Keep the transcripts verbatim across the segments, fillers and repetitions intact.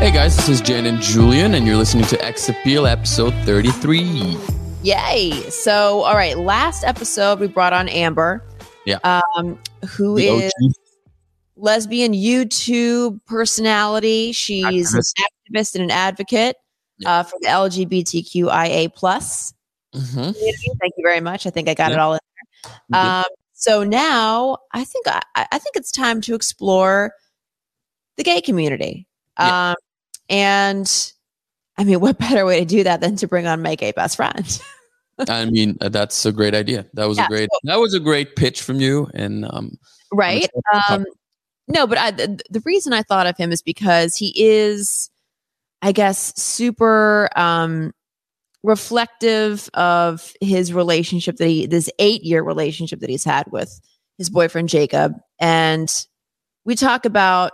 Hey guys, this is Jen and Julian, and you're listening to X Appeal, episode thirty-three. Yay! So, all right, last episode we brought on Amber, yeah, um, who the is O G. Lesbian YouTube personality. She's activist. an activist and an advocate yeah. uh, for the L G B T Q I A plus. Mm-hmm. Thank you very much. I think I got yeah. it all in there. Yeah. Um, so now I think I, I think it's time to explore the gay community. Yeah. Um, And I mean, what better way to do that than to bring on my gay best friend? I mean, uh, that's a great idea. That was yeah, a great, so, that was a great pitch from you. And, um, right. Um, no, but I, the, the reason I thought of him is because he is, I guess, super, um, reflective of his relationship that he, this eight year relationship that he's had with his boyfriend, Jacob. And we talk about,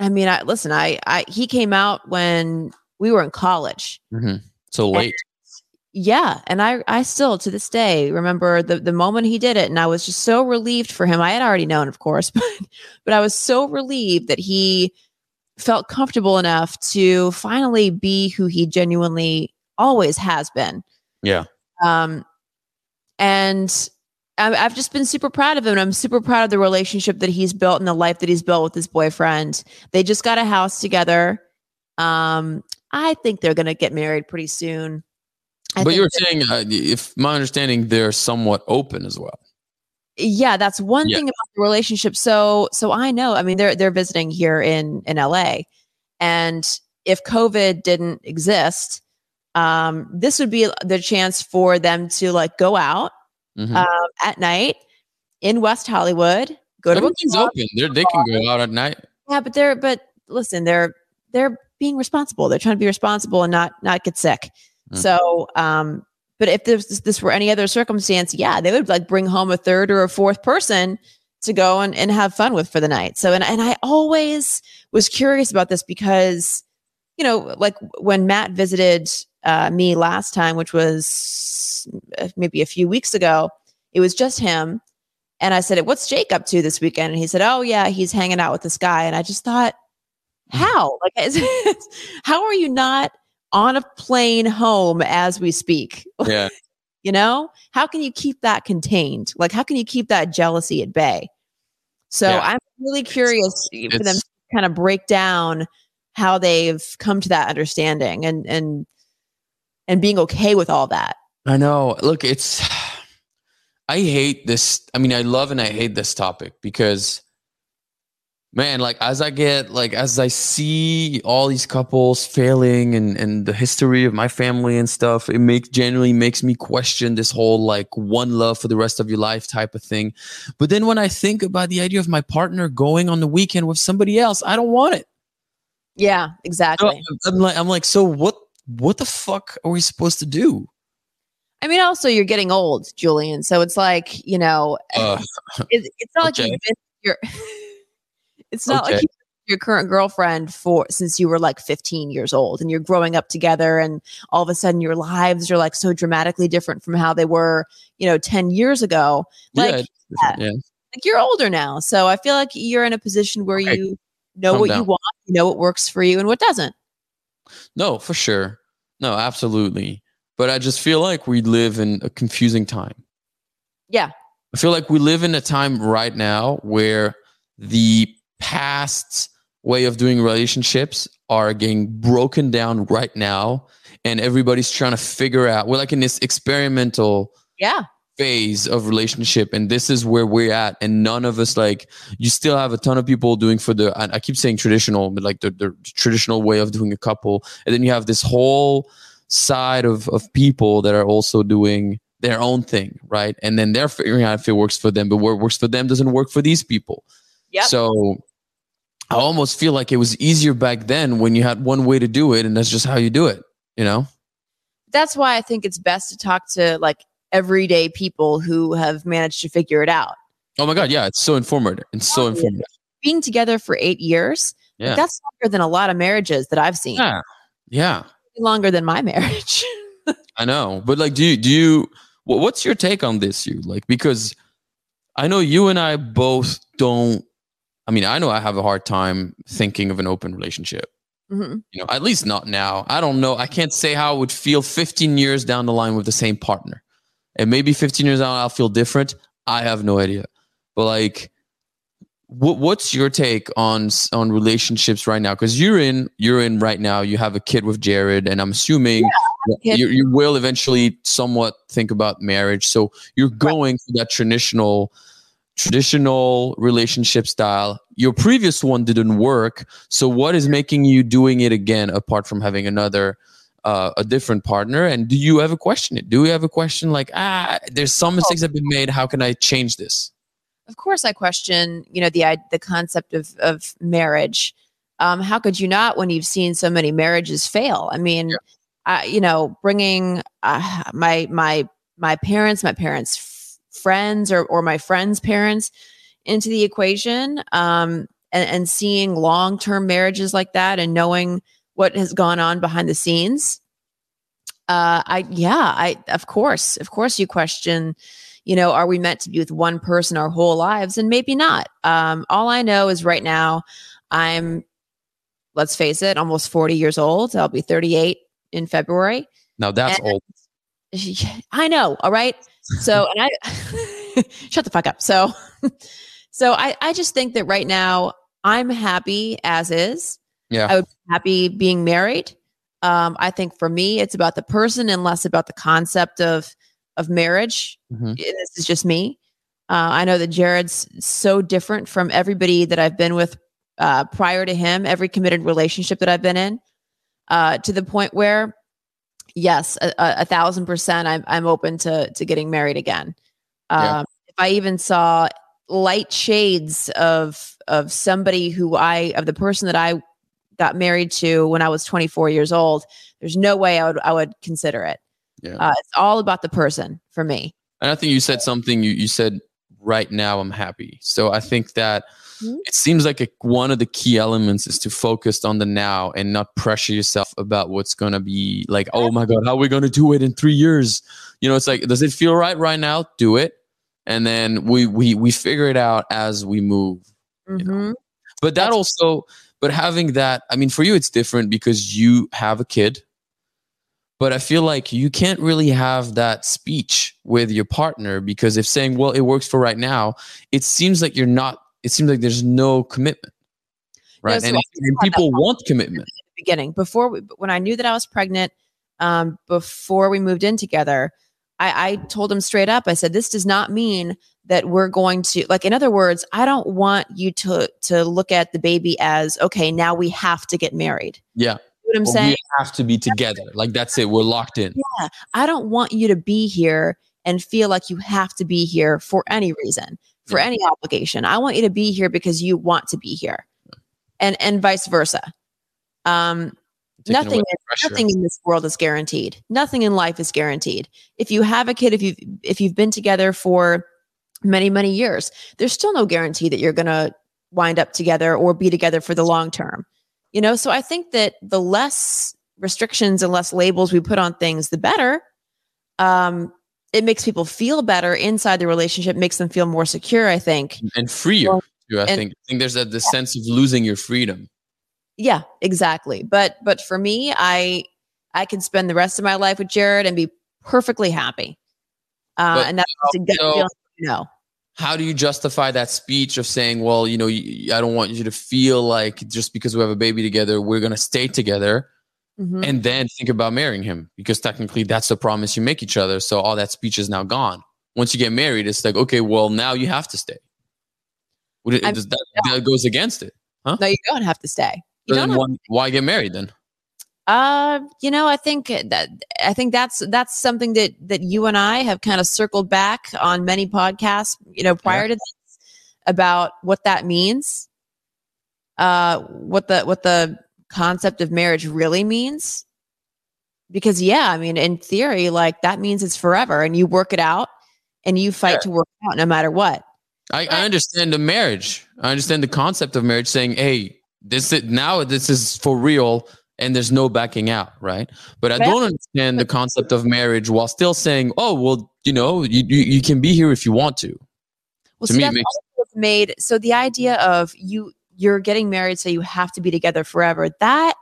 I mean, I listen, I, I, he came out when we were in college. Mm-hmm. So late. And, yeah. And I, I still to this day remember the, the moment he did it. And I was just so relieved for him. I had already known, of course, but, but I was so relieved that he felt comfortable enough to finally be who he genuinely always has been. Yeah. Um, and I, I've just been super proud of him. And I'm super proud of the relationship that he's built and the life that he's built with his boyfriend. They just got a house together. Um, I think they're going to get married pretty soon. I but you were saying, uh, if my understanding, they're somewhat open as well. Yeah, that's one yeah. thing about the relationship. So, so I know. I mean, they're they're visiting here in in L A, and if COVID didn't exist, um, this would be the chance for them to like go out. Mm-hmm. Um, at night in West Hollywood, go to everything's club, open. They're, they can go out at night. Yeah, but they're but listen, they're they're being responsible. They're trying to be responsible and not not get sick. Mm-hmm. So, um, but if this this were any other circumstance, yeah, they would like bring home a third or a fourth person to go and, and have fun with for the night. So, and and I always was curious about this because, you know, like when Matt visited uh, me last time, which was maybe a few weeks ago, it was just him. And I said, what's Jake up to this weekend? And he said, oh yeah, he's hanging out with this guy. And I just thought, how, like, is, how are you not on a plane home as we speak? Yeah. You know, how can you keep that contained? Like, how can you keep that jealousy at bay? So yeah. I'm really curious it's, for it's, them to kind of break down how they've come to that understanding and, and, and being okay with all that. I know. Look, it's, I hate this. I mean, I love and I hate this topic because, man, like as I get, like as I see all these couples failing and, and the history of my family and stuff, it makes generally makes me question this whole like one love for the rest of your life type of thing. But then when I think about the idea of my partner going on the weekend with somebody else, I don't want it. Yeah, exactly. So I'm like, I'm like, so what? What the fuck are we supposed to do? I mean, also you're getting old, Julian. So it's like, you know, uh, it's, it's not okay. like you've been your. It's not okay. like you've been your current girlfriend for since you were like fifteen years old, and you're growing up together, and all of a sudden your lives are like so dramatically different from how they were, you know, ten years ago. Like, yeah, yeah. like you're older now, so I feel like you're in a position where okay. you know Calm what down. you want, you know what works for you, and what doesn't. No, for sure. No, absolutely. But I just feel like we live in a confusing time. Yeah. I feel like we live in a time right now where the past way of doing relationships are getting broken down right now. And everybody's trying to figure out, we're like in this experimental yeah. phase of relationship. And this is where we're at. And none of us, like, you still have a ton of people doing for the, I keep saying traditional, but like the, the traditional way of doing a couple. And then you have this whole side of, of people that are also doing their own thing, right? And then they're figuring out if it works for them, but what works for them doesn't work for these people. Yep. So I almost feel like it was easier back then when you had one way to do it and that's just how you do it, you know? That's why I think it's best to talk to like everyday people who have managed to figure it out. Oh my God. Yeah. It's so informative. It's so informative. Being together for eight years. Yeah. Like, that's longer than a lot of marriages that I've seen. Yeah. Yeah. Longer than my marriage. I know. But like, do you, do you, what's your take on this? You like, because I know you and I both don't, I mean, I know I have a hard time thinking of an open relationship. Mm-hmm. You know, at least not now. I don't know. I can't say how it would feel fifteen years down the line with the same partner. And maybe fifteen years out, I'll feel different. I have no idea. But like, what what's your take on on relationships right now? Because you're in you're in right now. You have a kid with Jared, and I'm assuming yeah, you, you will eventually somewhat think about marriage. So you're going right. through that traditional. traditional relationship style. Your previous one didn't work. So what is making you doing it again, apart from having another, uh, a different partner? And do you ever question it? Do you ever question like, ah, there's some mistakes that have been made. How can I change this? Of course I question, you know, the, the concept of, of marriage. Um, how could you not, when you've seen so many marriages fail? I mean, yeah. I, you know, bringing, uh, my, my, my parents, my parents' friends or, or my friends' parents into the equation, um, and, and seeing long-term marriages like that and knowing what has gone on behind the scenes. Uh, I, yeah, I, of course, of course you question, you know, are we meant to be with one person our whole lives? And maybe not. Um, all I know is right now I'm, let's face it, almost forty years old. I'll be thirty-eight in February. Now that's and, old. I know. All right. So, and I, shut the fuck up. So, so I, I just think that right now I'm happy as is. Yeah. I would be happy being married. Um, I think for me, it's about the person and less about the concept of, of marriage. Mm-hmm. This is just me. Uh, I know that Jared's so different from everybody that I've been with, uh, prior to him, every committed relationship that I've been in, uh, to the point where yes, a, a thousand percent. I'm I'm open to to getting married again. Um, yeah. If I even saw light shades of of somebody who I of the person that I got married to when I was twenty-four years old, there's no way I would I would consider it. Yeah, uh, it's all about the person for me. And I think you said something. You you said right now I'm happy. So I think that mm-hmm. it seems like a, one of the key elements is to focus on the now and not pressure yourself about what's going to be like, oh my God, how are we going to do it in three years? You know, it's like, does it feel right right now? Do it. And then we, we, we figure it out as we move. Mm-hmm. You know? But that That's- also, but having that, I mean, for you, it's different because you have a kid, but I feel like you can't really have that speech with your partner because if saying, well, it works for right now, it seems like you're not, it seems like there's no commitment, right? No, so and, and people want commitment. In the beginning, before we, when I knew that I was pregnant, um, before we moved in together, I, I told him straight up. I said, "This does not mean that we're going to like." In other words, I don't want you to to look at the baby as okay. Now we have to get married. Yeah, you know what I'm well, saying. We have to be together. Like that's it. We're locked in. Yeah, I don't want you to be here and feel like you have to be here for any reason. For any obligation. I want you to be here because you want to be here and, and vice versa. Um, nothing, nothing in this world is guaranteed. Nothing in life is guaranteed. If you have a kid, if you've, if you've been together for many, many years, there's still no guarantee that you're going to wind up together or be together for the long term, you know? So I think that the less restrictions and less labels we put on things, the better. Um, It makes people feel better inside the relationship, makes them feel more secure, I think. And freer, well, too, I and, think. I think there's a, the yeah. sense of losing your freedom. Yeah, exactly. But but for me, I I can spend the rest of my life with Jared and be perfectly happy. Uh, and that's how, a good so, feeling, you know. How do you justify that speech of saying, well, you know, I don't want you to feel like just because we have a baby together, we're going to stay together. Mm-hmm. And then think about marrying him because technically that's the promise you make each other. So all that speech is now gone. Once you get married, it's like, okay, well now you have to stay. What, I mean, that, that goes against it. Huh? No, you don't have to stay. You so don't have one, to stay. Why get married then? Uh, you know, I think that I think that's that's something that that you and I have kind of circled back on many podcasts, you know, prior yeah. to this, about what that means, uh, what the what the concept of marriage really means. Because yeah, I mean, in theory, like that means it's forever, and you work it out, and you fight sure. to work it out no matter what. I, I understand the marriage. I understand the concept of marriage, saying, "Hey, this is, now this is for real." And there's no backing out, right? But I don't understand the concept of marriage while still saying, "Oh, well, you know, you you, you can be here if you want to." Well, to so me, that's it makes- also made so the idea of you you're getting married, so you have to be together forever. That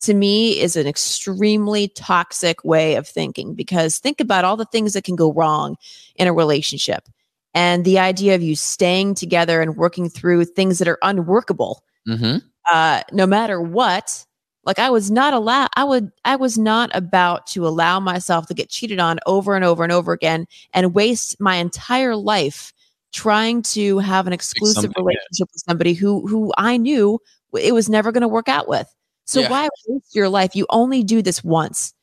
to me is an extremely toxic way of thinking, because think about all the things that can go wrong in a relationship, and the idea of you staying together and working through things that are unworkable, mm-hmm. uh, no matter what. Like I was not allow I would I was not about to allow myself to get cheated on over and over and over again and waste my entire life trying to have an exclusive relationship with somebody who who I knew it was never going to work out with. So yeah. why waste your life? You only do this once.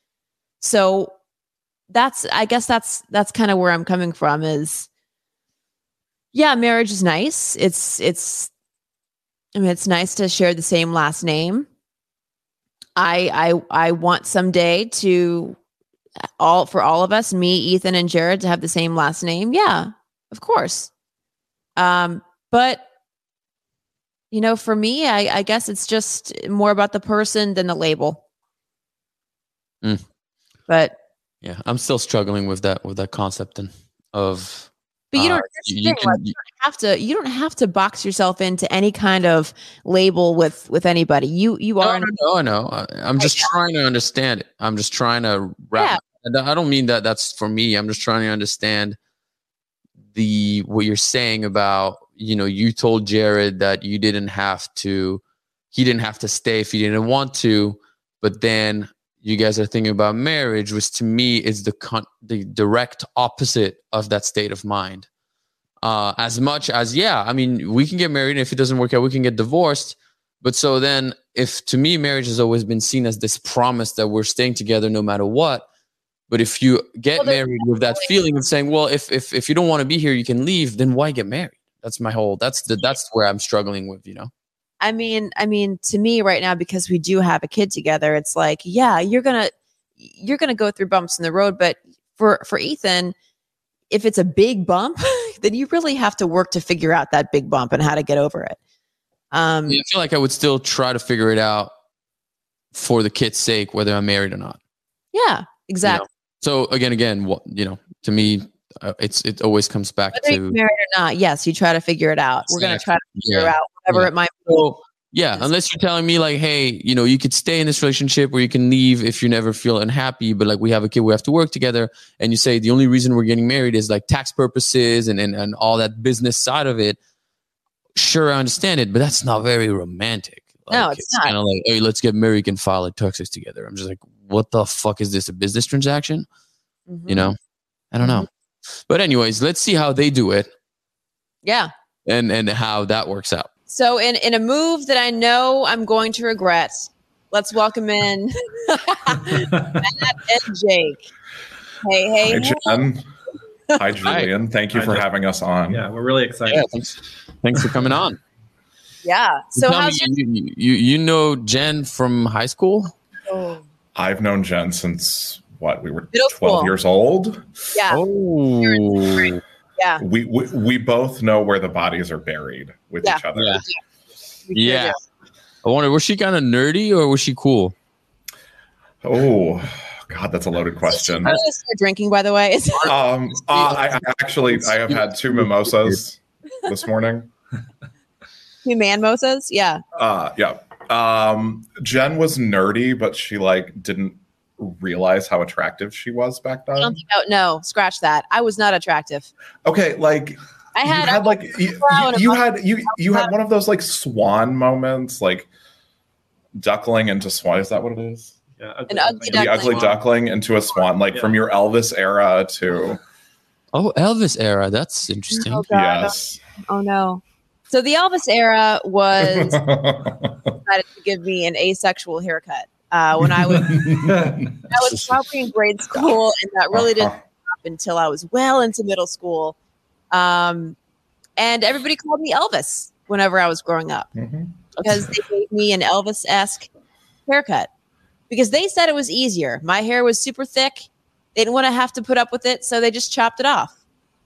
So that's I guess that's that's kind of where I'm coming from is yeah, marriage is nice. It's it's I mean it's nice to share the same last name. I I I want someday to all for all of us, me, Ethan, and Jared, to have the same last name. Yeah, of course. Um, but you know, for me, I, I guess it's just more about the person than the label. Mm. But yeah, I'm still struggling with that with that concept and of. But you don't, uh, you, you, can, like, you don't have to. You don't have to box yourself into any kind of label with, with anybody. You you are. No, no, no. no. I'm just I, trying to understand it. I'm just trying to wrap. Yeah. I don't mean that. That's for me. I'm just trying to understand the what you're saying about. You know, you told Jared that you didn't have to. He didn't have to stay if he didn't want to. But then you guys are thinking about marriage, which to me is the con- the direct opposite of that state of mind. Uh, as much as, yeah, I mean, we can get married, and if it doesn't work out, we can get divorced. But so then, if to me, marriage has always been seen as this promise that we're staying together no matter what. But if you get well, married with that feeling of saying, well, if if if you don't want to be here, you can leave, then why get married? That's my whole, that's the, that's where I'm struggling with, you know? I mean, I mean, to me right now, because we do have a kid together, it's like, yeah, you're gonna, you're gonna go through bumps in the road. But for for Ethan, if it's a big bump, then you really have to work to figure out that big bump and how to get over it. Um, yeah, I feel like I would still try to figure it out for the kid's sake, whether I'm married or not. Yeah, exactly. You know? So again, again, what, you know, to me, uh, it's it always comes back whether to you're married or not. Yes, you try to figure it out. Exactly. We're gonna try to figure yeah. out. Whatever yeah. it might be. So, yeah, unless you're telling me like, hey, you know, you could stay in this relationship or you can leave if you never feel unhappy, but like we have a kid, we have to work together. And you say the only reason we're getting married is like tax purposes and, and, and all that business side of it. Sure, I understand it, but that's not very romantic. Like, no, it's, it's not. Kind of like, hey, let's get married and file our taxes together. I'm just like, what the fuck is this? A business transaction? Mm-hmm. You know, I don't know. Mm-hmm. But anyways, let's see how they do it. Yeah. And and how that works out. So in, in a move that I know I'm going to regret, let's welcome in Matt and Jake. Hey, hey. Hi, Jen. Hi, Julian. Thank you Hi, for Jen. having us on. Yeah, we're really excited. Yeah, thanks. Thanks for coming on. Yeah. So you how's me, your- you, you you know Jen from high school? Oh. I've known Jen since what? We were Middle twelve school. Years old. Yeah. Oh. Yeah. We, we we both know where the bodies are buried with yeah. each other. Yeah. yeah. I wonder, was she kind of nerdy or was she cool? Oh, God, that's a loaded question. I'm drinking, by the way. um, uh, I, I actually, I have had two mimosas this morning. Two man-mosas? Yeah. Uh, yeah. Um, Jen was nerdy, but she like didn't realize how attractive she was back then. I don't think, oh, no, scratch that. I was not attractive. Okay, like I had, you had like you, you, you had you you had one of those like swan moments, like duckling into swan. Is that what it is? Yeah, ugly, an ugly duckling. The ugly duckling into a swan, like yeah. from your Elvis era to oh Elvis era. That's interesting. Oh, God. Yes. Oh no. So the Elvis era was decided to give me an asexual haircut. uh, when I was I was probably in grade school, and that really didn't stop until I was well into middle school. Um, and everybody called me Elvis whenever I was growing up, mm-hmm. because they gave me an Elvis-esque haircut. Because they said it was easier. My hair was super thick. They didn't want to have to put up with it, so they just chopped it off.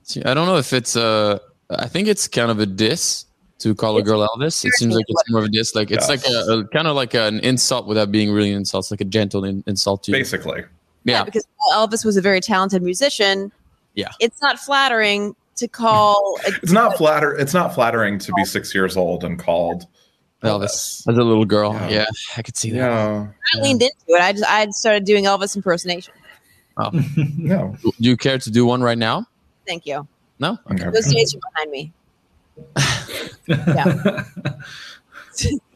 See, I don't know if it's uh, I think it's kind of a diss to call a girl Elvis. It seems like it's more of a diss. Like it's yeah. like a, a kind of like an insult without being really an insult. It's like a gentle in, insult to you. Basically. Yeah. yeah, because Elvis was a very talented musician. Yeah. It's not flattering to call. A it's not flatter. It's not flattering to be six years old and called Elvis as a little girl. Yeah, yeah I could see that. Yeah. I leaned into it. I just I started doing Elvis impersonation. Oh. No. Do you care to do one right now? Thank you. No? Okay. Those days are behind me. Yeah.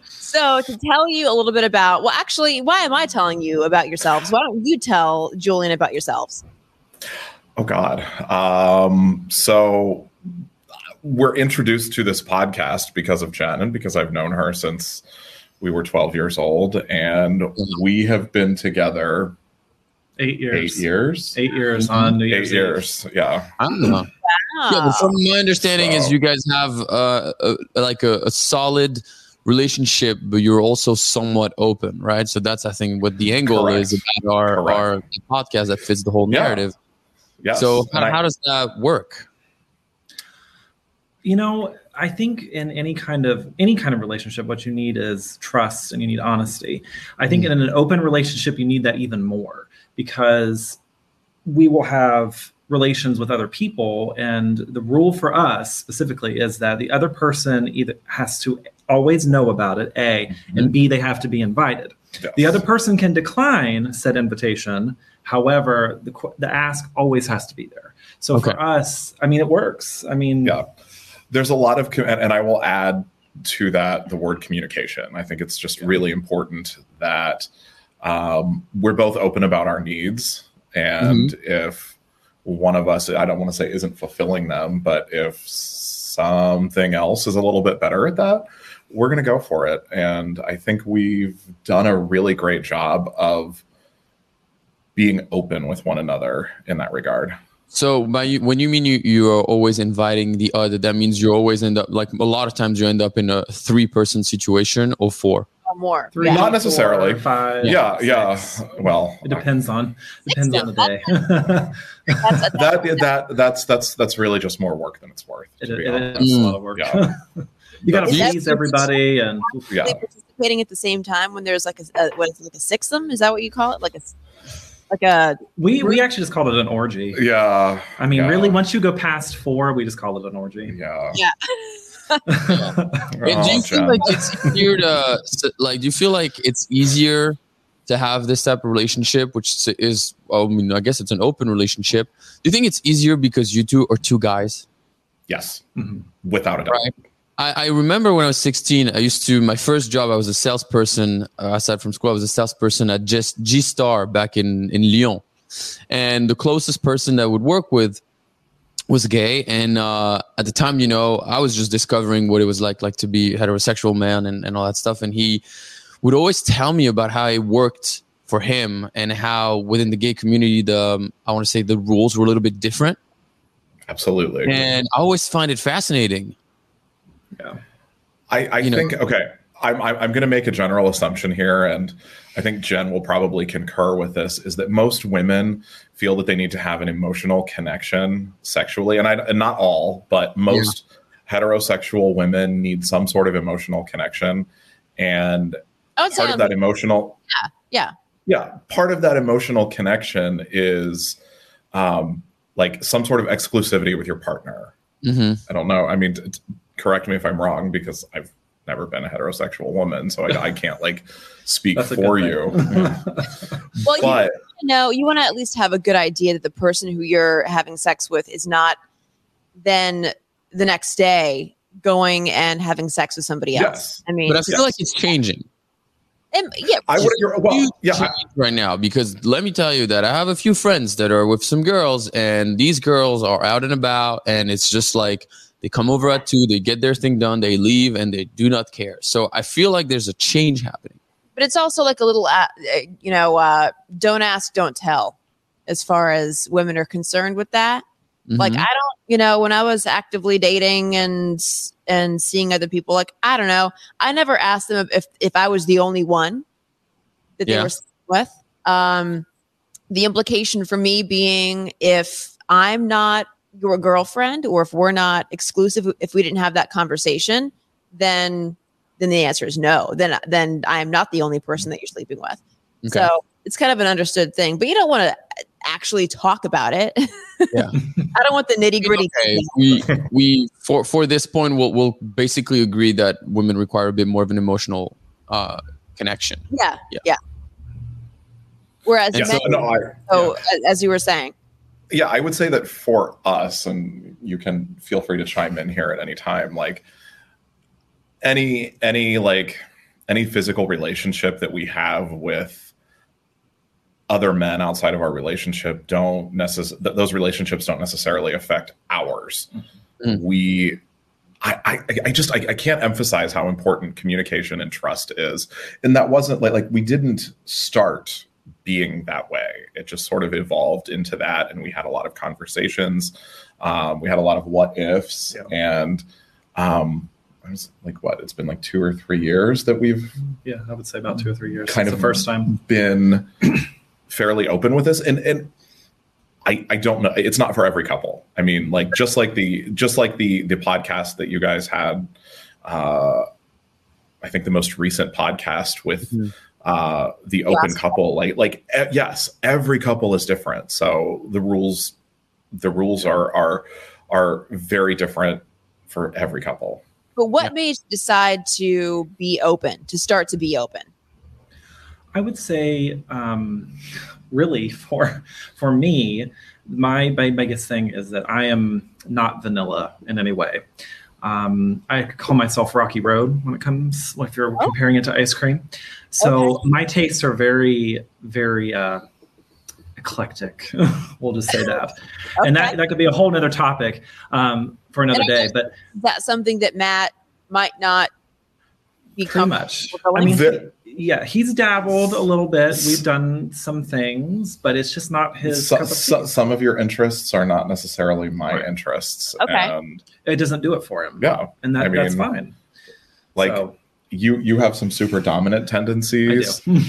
So to tell you a little bit about, well, actually, why am I telling you about yourselves? Why don't you tell Julian about yourselves? Oh, God. Um, so we're introduced to this podcast because of Jen and because I've known her since we were twelve years old. And we have been together Eight years. Eight years. Eight years on New Year's Eight years. Eve. Yeah. I don't know. Wow. Yeah, but from my understanding so. is you guys have uh, a, like a, a solid relationship, but you're also somewhat open, right? So that's, I think, what the angle Correct. is about our, our podcast that fits the whole narrative. Yeah. Yes. So how, I, how does that work? You know, I think in any kind of any kind of relationship, what you need is trust and you need honesty. I think mm. in an open relationship, you need that even more. Because we will have relations with other people, and the rule for us specifically is that the other person either has to always know about it, A, mm-hmm. and B, they have to be invited. Yes. The other person can decline said invitation. However, the, the ask always has to be there. So okay. for us, I mean, it works. I mean, yeah. there's a lot of, com- and, and I will add to that the word communication. I think it's just yeah. really important that Um, we're both open about our needs, and mm-hmm. if one of us, I don't want to say isn't fulfilling them, but if something else is a little bit better at that, we're going to go for it. And I think we've done a really great job of being open with one another in that regard. So by you, when you mean you, you are always inviting the other, that means you always end up, like a lot of times you end up in a three person situation or four. More three, yeah. not necessarily. Four, five, yeah, yeah. Six. Well, it depends on depends on the day. that's, that's, that that that's that's that's really just more work than it's worth. It, it is a lot of work. Yeah. you got to please everybody and yeah. participating at the same time when there's like a, a what is it, like a sixsome? Is that what you call it? Like a like a we we actually just called it an orgy. Yeah, I mean, yeah. really, once you go past four, we just call it an orgy. Yeah, yeah. yeah. Yeah, do you feel like it's easier to, like? Do you feel like it's easier to have this type of relationship, which is, I mean, I guess it's an open relationship. Do you think it's easier because you two are two guys? Yes, mm-hmm. without a doubt. Right? I, I remember when I was sixteen, I used to my first job. I was a salesperson uh, aside from school. I was a salesperson at just G Star back in in Lyon, and the closest person that I would work with was gay, and uh, at the time, you know, I was just discovering what it was like, like to be a heterosexual man and, and all that stuff. And he would always tell me about how it worked for him and how within the gay community, the um, I want to say the rules were a little bit different. Absolutely. And I always find it fascinating. Yeah, I, I think know. okay. I'm I'm going to make a general assumption here, and I think Jen will probably concur with this, is that most women feel that they need to have an emotional connection sexually. And, I, and not all, but most yeah. heterosexual women need some sort of emotional connection. And part of that emotional... Yeah, yeah. Yeah, part of that emotional connection is um, like some sort of exclusivity with your partner. Mm-hmm. I don't know. I mean, t- t- correct me if I'm wrong, because I've never been a heterosexual woman, so I, I can't like speak for you. Yeah. Well, but, you know, you want to at least have a good idea that the person who you're having sex with is not then the next day going and having sex with somebody yes. else. I mean, but I feel yes. like it's changing. And, yeah, I would. Well, yeah, I, right now, because let me tell you that I have a few friends that are with some girls, and these girls are out and about, and it's just like, they come over at two, they get their thing done, they leave, and they do not care. So I feel like there's a change happening. But it's also like a little, uh, you know, uh, don't ask, don't tell as far as women are concerned with that. Mm-hmm. Like, I don't, you know, when I was actively dating and and seeing other people, like, I don't know. I never asked them if, if I was the only one that yeah. they were with. Um, the implication for me being if I'm not your girlfriend or if we're not exclusive, if we didn't have that conversation, then then the answer is no. Then then I am not the only person that you're sleeping with. Okay. So it's kind of an understood thing, but you don't want to actually talk about it. Yeah, I don't want the nitty gritty. Okay. We we for for this point, we'll we'll basically agree that women require a bit more of an emotional uh, connection. Yeah, yeah. yeah. Whereas yeah. men, so, no, I, so yeah. as you were saying. Yeah, I would say that for us, and you can feel free to chime in here at any time, like any any like any physical relationship that we have with other men outside of our relationship don't necess- th- those relationships don't necessarily affect ours. Mm-hmm. We I, I, I just I, I can't emphasize how important communication and trust is. And that wasn't like like we didn't start being that way. It just sort of evolved into that, and we had a lot of conversations. Um, we had a lot of what ifs, yeah. and um, I was like, what? It's been like two or three years that we've yeah, I would say about two or three years. Kind That's of the first time been fairly open with this, and and I I don't know. It's not for every couple. I mean, like just like the just like the the podcast that you guys had. Uh, I think the most recent podcast with. Mm-hmm. Uh, the open Last couple, like, like, e- yes, every couple is different. So the rules, the rules are, are, are very different for every couple. But what yeah. made you decide to be open, to start to be open? I would say, um, really for, for me, my, my biggest thing is that I am not vanilla in any way. Um, I call myself Rocky Road when it comes, like if you're oh. comparing it to ice cream. So okay. my tastes are very, very uh, eclectic. We'll just say that. okay. And that, that could be a whole nother topic um, for another day. But that's something that Matt might not become. Much. I mean, the, yeah, he's dabbled a little bit. We've done some things, but it's just not his so, cup of so, some of your interests are not necessarily my right. interests. Okay. And it doesn't do it for him. Yeah. And that, I mean, that's fine. Like so. you, you have some super dominant tendencies. I do.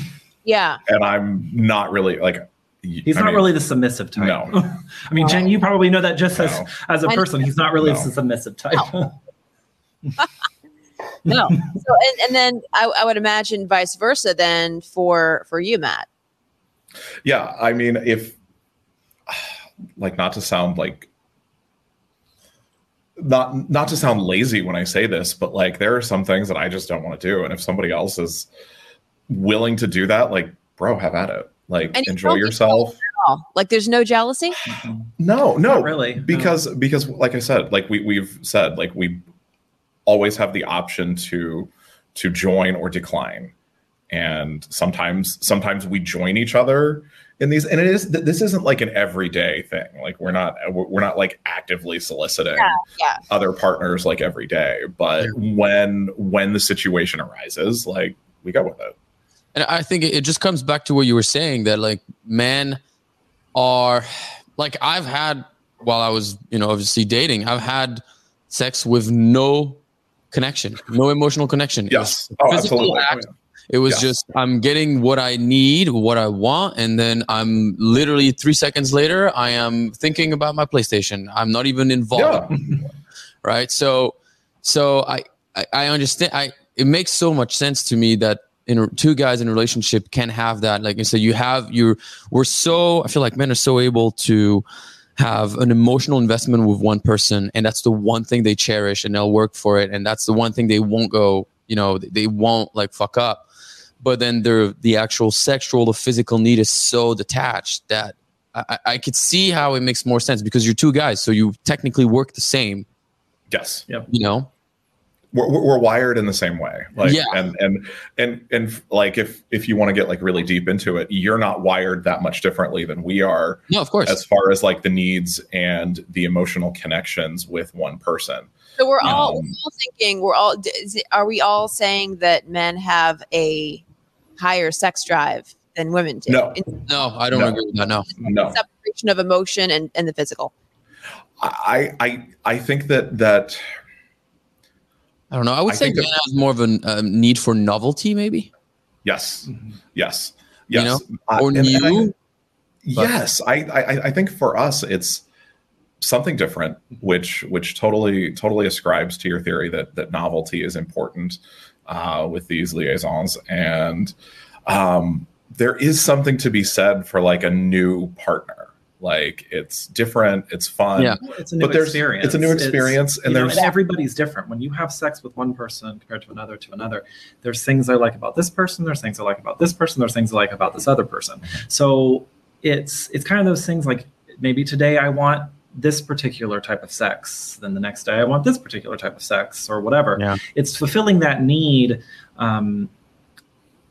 yeah. And I'm not really like, he's I not mean, really the submissive type. No. I mean, wow. Jen, you probably know that just no. as, as a person, he's not really no. the submissive type. No. No. So, and, and then I, I would imagine vice versa then for, for you, Matt. Yeah. I mean, if like, not to sound like, not, not to sound lazy when I say this, but like, there are some things that I just don't want to do. And if somebody else is willing to do that, like, bro, have at it. Like, and enjoy yourself. Like, there's no jealousy. No, no, not really. Because, no. because like I said, like we, we've said, like we, always have the option to to join or decline, and sometimes sometimes we join each other in these. And it is this isn't like an everyday thing. Like we're not we're not like actively soliciting yeah, yeah. other partners like every day. But when when the situation arises, like we go with it. And I think it just comes back to what you were saying that like men are like I've had while I was you know obviously dating I've had sex with no. Connection, no emotional connection. Yes, it was, oh, absolutely. Act. It was yes. just I'm getting what I need, what I want, and then I'm literally three seconds later, I am thinking about my PlayStation. I'm not even involved, yeah. right? So, so I, I, I understand. I it makes so much sense to me that in two guys in a relationship can have that. Like I said, you have you. We're so I feel like men are so able to. Have an emotional investment with one person, and that's the one thing they cherish, and they'll work for it, and that's the one thing they won't go, you know, they won't like fuck up. But then the the actual sexual or physical need is so detached that I, I could see how it makes more sense because you're two guys, so you technically work the same. Yes, yeah, you know, we're we're wired in the same way. Like, yeah, and and and and like if if you want to get like really deep into it, you're not wired that much differently than we are. No, of course. As far as like the needs and the emotional connections with one person. So we're all, um, we're all thinking. We're all. Is it, are we all saying that men have a higher sex drive than women do. No, in- no I don't no. agree with that. No, no. Separation of emotion and, and the physical. I, I I think that that I don't know. I would I say man has more of a um, need for novelty, maybe. Yes, yes, yes. You know? Or uh, and, new. And I, yes, I, I I think for us it's something different, which which totally totally ascribes to your theory that that novelty is important uh, with these liaisons, and um, there is something to be said for like a new partner. Like it's different, it's fun. Yeah. It's a new but experience. It's a new experience, it's, and there's know, and everybody's different. When you have sex with one person compared to another to another, there's things I like about this person, there's things I like about this person, there's things I like about this other person. So it's it's kind of those things like maybe today I want this particular type of sex, then the next day I want this particular type of sex or whatever. Yeah. It's fulfilling that need um,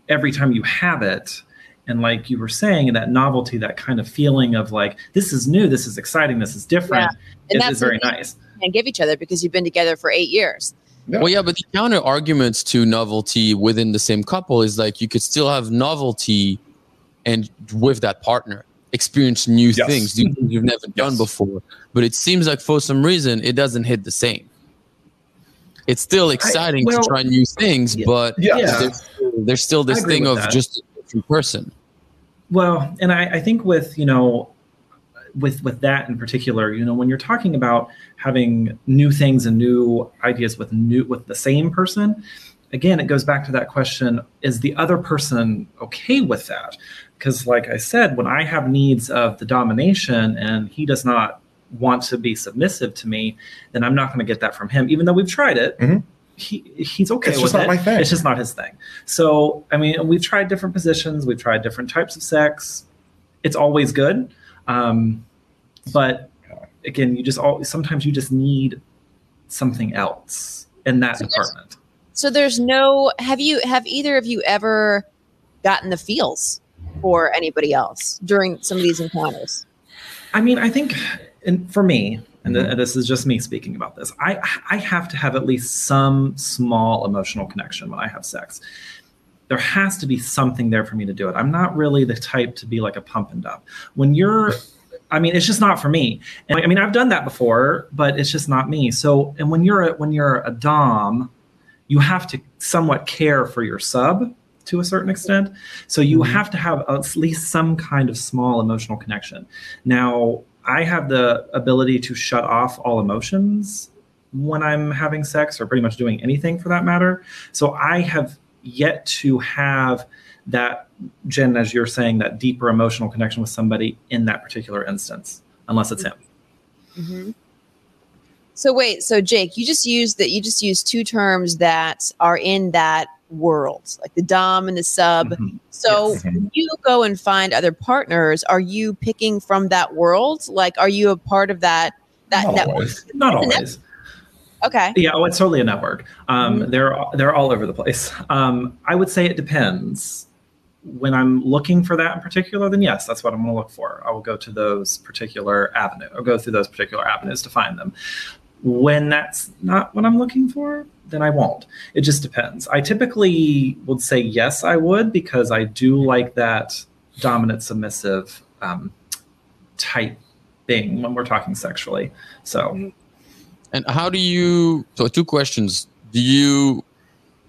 every time you have it. And like you were saying, that novelty, that kind of feeling of like, this is new, this is exciting, this is different. Yeah. And it is very nice. And give each other because you've been together for eight years. Yeah. Well, yeah, but the counter arguments to novelty within the same couple is like you could still have novelty and with that partner experience new yes. things you, you've never yes. done before. But it seems like for some reason, it doesn't hit the same. It's still exciting I, well, to try new things, yeah. but yeah. There's, there's still this thing of that. just... person. Well, and I, I think with, you know, with with that in particular, you know, when you're talking about having new things and new ideas with new with the same person, again, it goes back to that question, is the other person okay with that? Because like I said, when I have needs of the domination and he does not want to be submissive to me, then I'm not going to get that from him, even though we've tried it. Mm-hmm. He he's okay with it. It's just not my thing. It's just not his thing. So, I mean, we've tried different positions. We've tried different types of sex. It's always good. Um, but again, you just all, sometimes you just need something else in that so department. There's, so there's no, have you, have either of you ever gotten the feels for anybody else during some of these encounters? I mean, I think and for me, and this is just me speaking about this, I, I have to have at least some small emotional connection when I have sex. There has to be something there for me to do it. I'm not really the type to be like a pump and dump. When you're, I mean, it's just not for me. And I mean, I've done that before, but it's just not me. So, and when you're a, when you're a dom, you have to somewhat care for your sub to a certain extent. So you mm-hmm. have to have at least some kind of small emotional connection. Now, I have the ability to shut off all emotions when I'm having sex or pretty much doing anything for that matter. So I have yet to have that, Jen, as you're saying, that deeper emotional connection with somebody in that particular instance, unless it's him. Mm-hmm. So wait, so Jake, you just used that. You just used two terms that are in that world, like the dom and the sub. Mm-hmm. So yes. when you go and find other partners, are you picking from that world? Like, are you a part of that that Not network? Always. Not always. Okay. Yeah, oh, it's totally a network. Um, mm-hmm. They're they're all over the place. Um, I would say it depends. When I'm looking for that in particular, then yes, that's what I'm going to look for. I will go to those particular avenue. I'll go through those particular avenues to find them. When that's not what I'm looking for, then I won't. It just depends. I typically would say yes, I would, because I do like that dominant submissive um, type thing when we're talking sexually. So, and how do you? So, two questions. Do you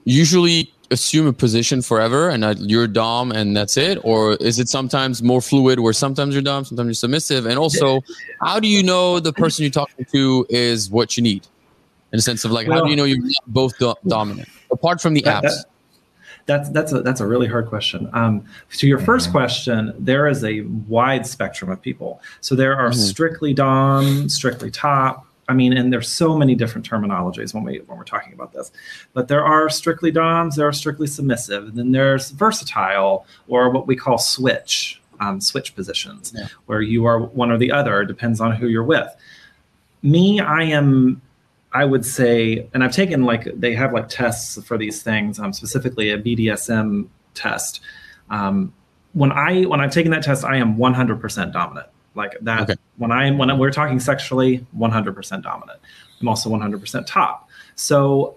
usually assume a position forever, and you're dom, and that's it, or is it sometimes more fluid, where sometimes you're dom, sometimes you're submissive? And also, how do you know the person you're talking to is what you need? In a sense of like, well, how do you know you're both do- dominant? Apart from the apps. That, that's that's a, that's a really hard question. Um, to your first question, there is a wide spectrum of people. So there are mm-hmm. strictly dom, strictly top. I mean, and there's so many different terminologies when, we, when we're talking about this. But there are strictly doms, there are strictly submissive. And then there's versatile, or what we call switch, um, switch positions, yeah. where you are one or the other. It depends on who you're with. Me, I am... I would say, and I've taken like, they have like tests for these things, um, specifically a B D S M test. Um, when I, when I've taken that test, I am one hundred percent dominant. Like that, okay. when I'm, when we're talking sexually, one hundred percent dominant. I'm also one hundred percent top. So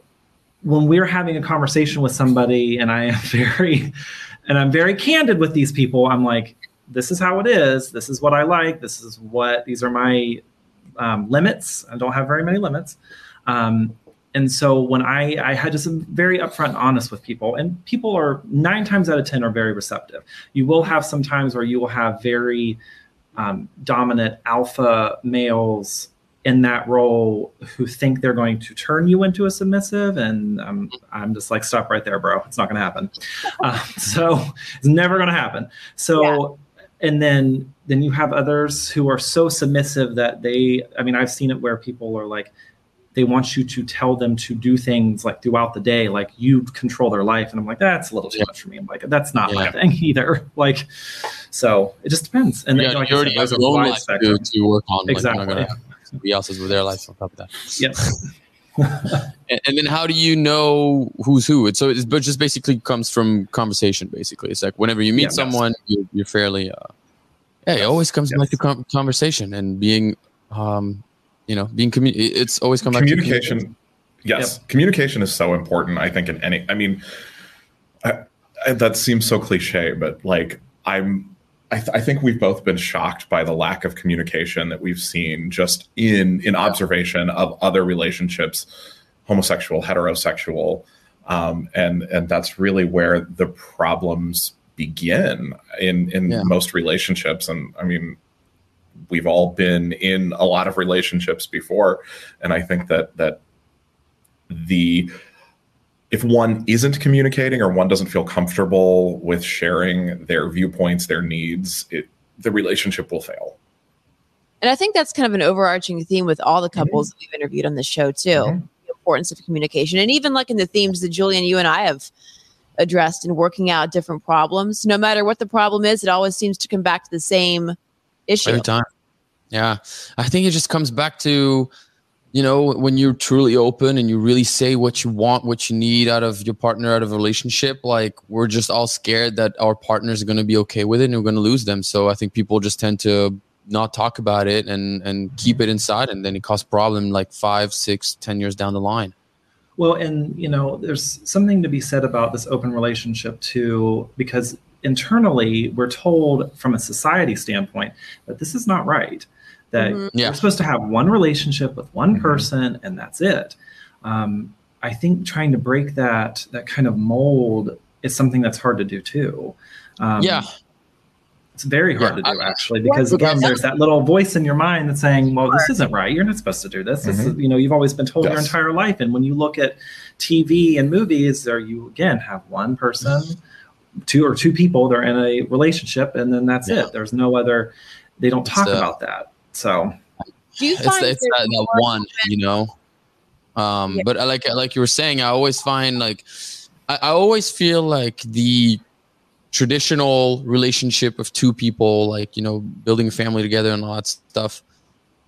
when we're having a conversation with somebody and I am very and I'm very candid with these people. I'm like, this is how it is. This is what I like. This is what, these are my um, limits. I don't have very many limits. Um, and so when I, I had just some very upfront and honest with people, and people are nine times out of ten are very receptive. You will have some times where you will have very um, dominant alpha males in that role who think they're going to turn you into a submissive. And um, I'm just like, stop right there, bro. It's not going to happen. Uh, so it's never going to happen. So, yeah. and then, then you have others who are so submissive that they, I mean, I've seen it where people are like, they want you to tell them to do things like throughout the day, like you control their life. And I'm like, that's a little too yeah. much for me. I'm like, that's not yeah. my thing either. Like, so it just depends. And yeah, then, like, you already have a wide life spectrum to work on. Exactly. Like, somebody else's with their life on top of that. Yes. and, and then how do you know who's who? It's, so it's, but it just basically comes from conversation, basically. It's like whenever you meet yeah, someone, yes. you're, you're fairly, uh, yeah, yes. it always comes yes. back to com- conversation and being, um, you know, being, commu- it's always come back to communication. Yes. Yep. Communication is so important, I think, in any, I mean, I, I, that seems so cliche, but like I'm, I, th- I think we've both been shocked by the lack of communication that we've seen just in in observation of other relationships, homosexual, heterosexual, um, and and that's really where the problems begin in in yeah. most relationships. And I mean, we've all been in a lot of relationships before, and I think that that the if one isn't communicating or one doesn't feel comfortable with sharing their viewpoints, their needs, it, the relationship will fail. And I think that's kind of an overarching theme with all the couples mm-hmm. that we've interviewed on this show too, mm-hmm. the importance of communication. And even like in the themes that Julian, you and I have addressed in working out different problems, no matter what the problem is, it always seems to come back to the same issue. Every time. Yeah. I think it just comes back to, you know, when you're truly open and you really say what you want, what you need out of your partner, out of a relationship, like we're just all scared that our partners are going to be okay with it and we're going to lose them. So I think people just tend to not talk about it and, and keep it inside. And then it causes problem like five, six, ten years down the line. Well, and, you know, there's something to be said about this open relationship too, because internally we're told from a society standpoint that this is not right. That mm-hmm. yeah. you're supposed to have one relationship with one person mm-hmm. and that's it. Um, I think trying to break that that kind of mold is something that's hard to do too. Um, yeah, it's very hard yeah, to do I, actually because yeah, again, yeah. there's that little voice in your mind that's saying, "Well, this isn't right. You're not supposed to do this. Mm-hmm. this is, you know, you've always been told yes. your entire life." And when you look at T V and movies, there you again have one person, mm-hmm. two or two people. They're in a relationship, and then that's yeah. it. There's no other. They don't talk so. about that. So do you find it's, it's that, that one, you know, um, yeah. but like, like you were saying, I always find like, I, I always feel like the traditional relationship of two people, like, you know, building a family together and all that stuff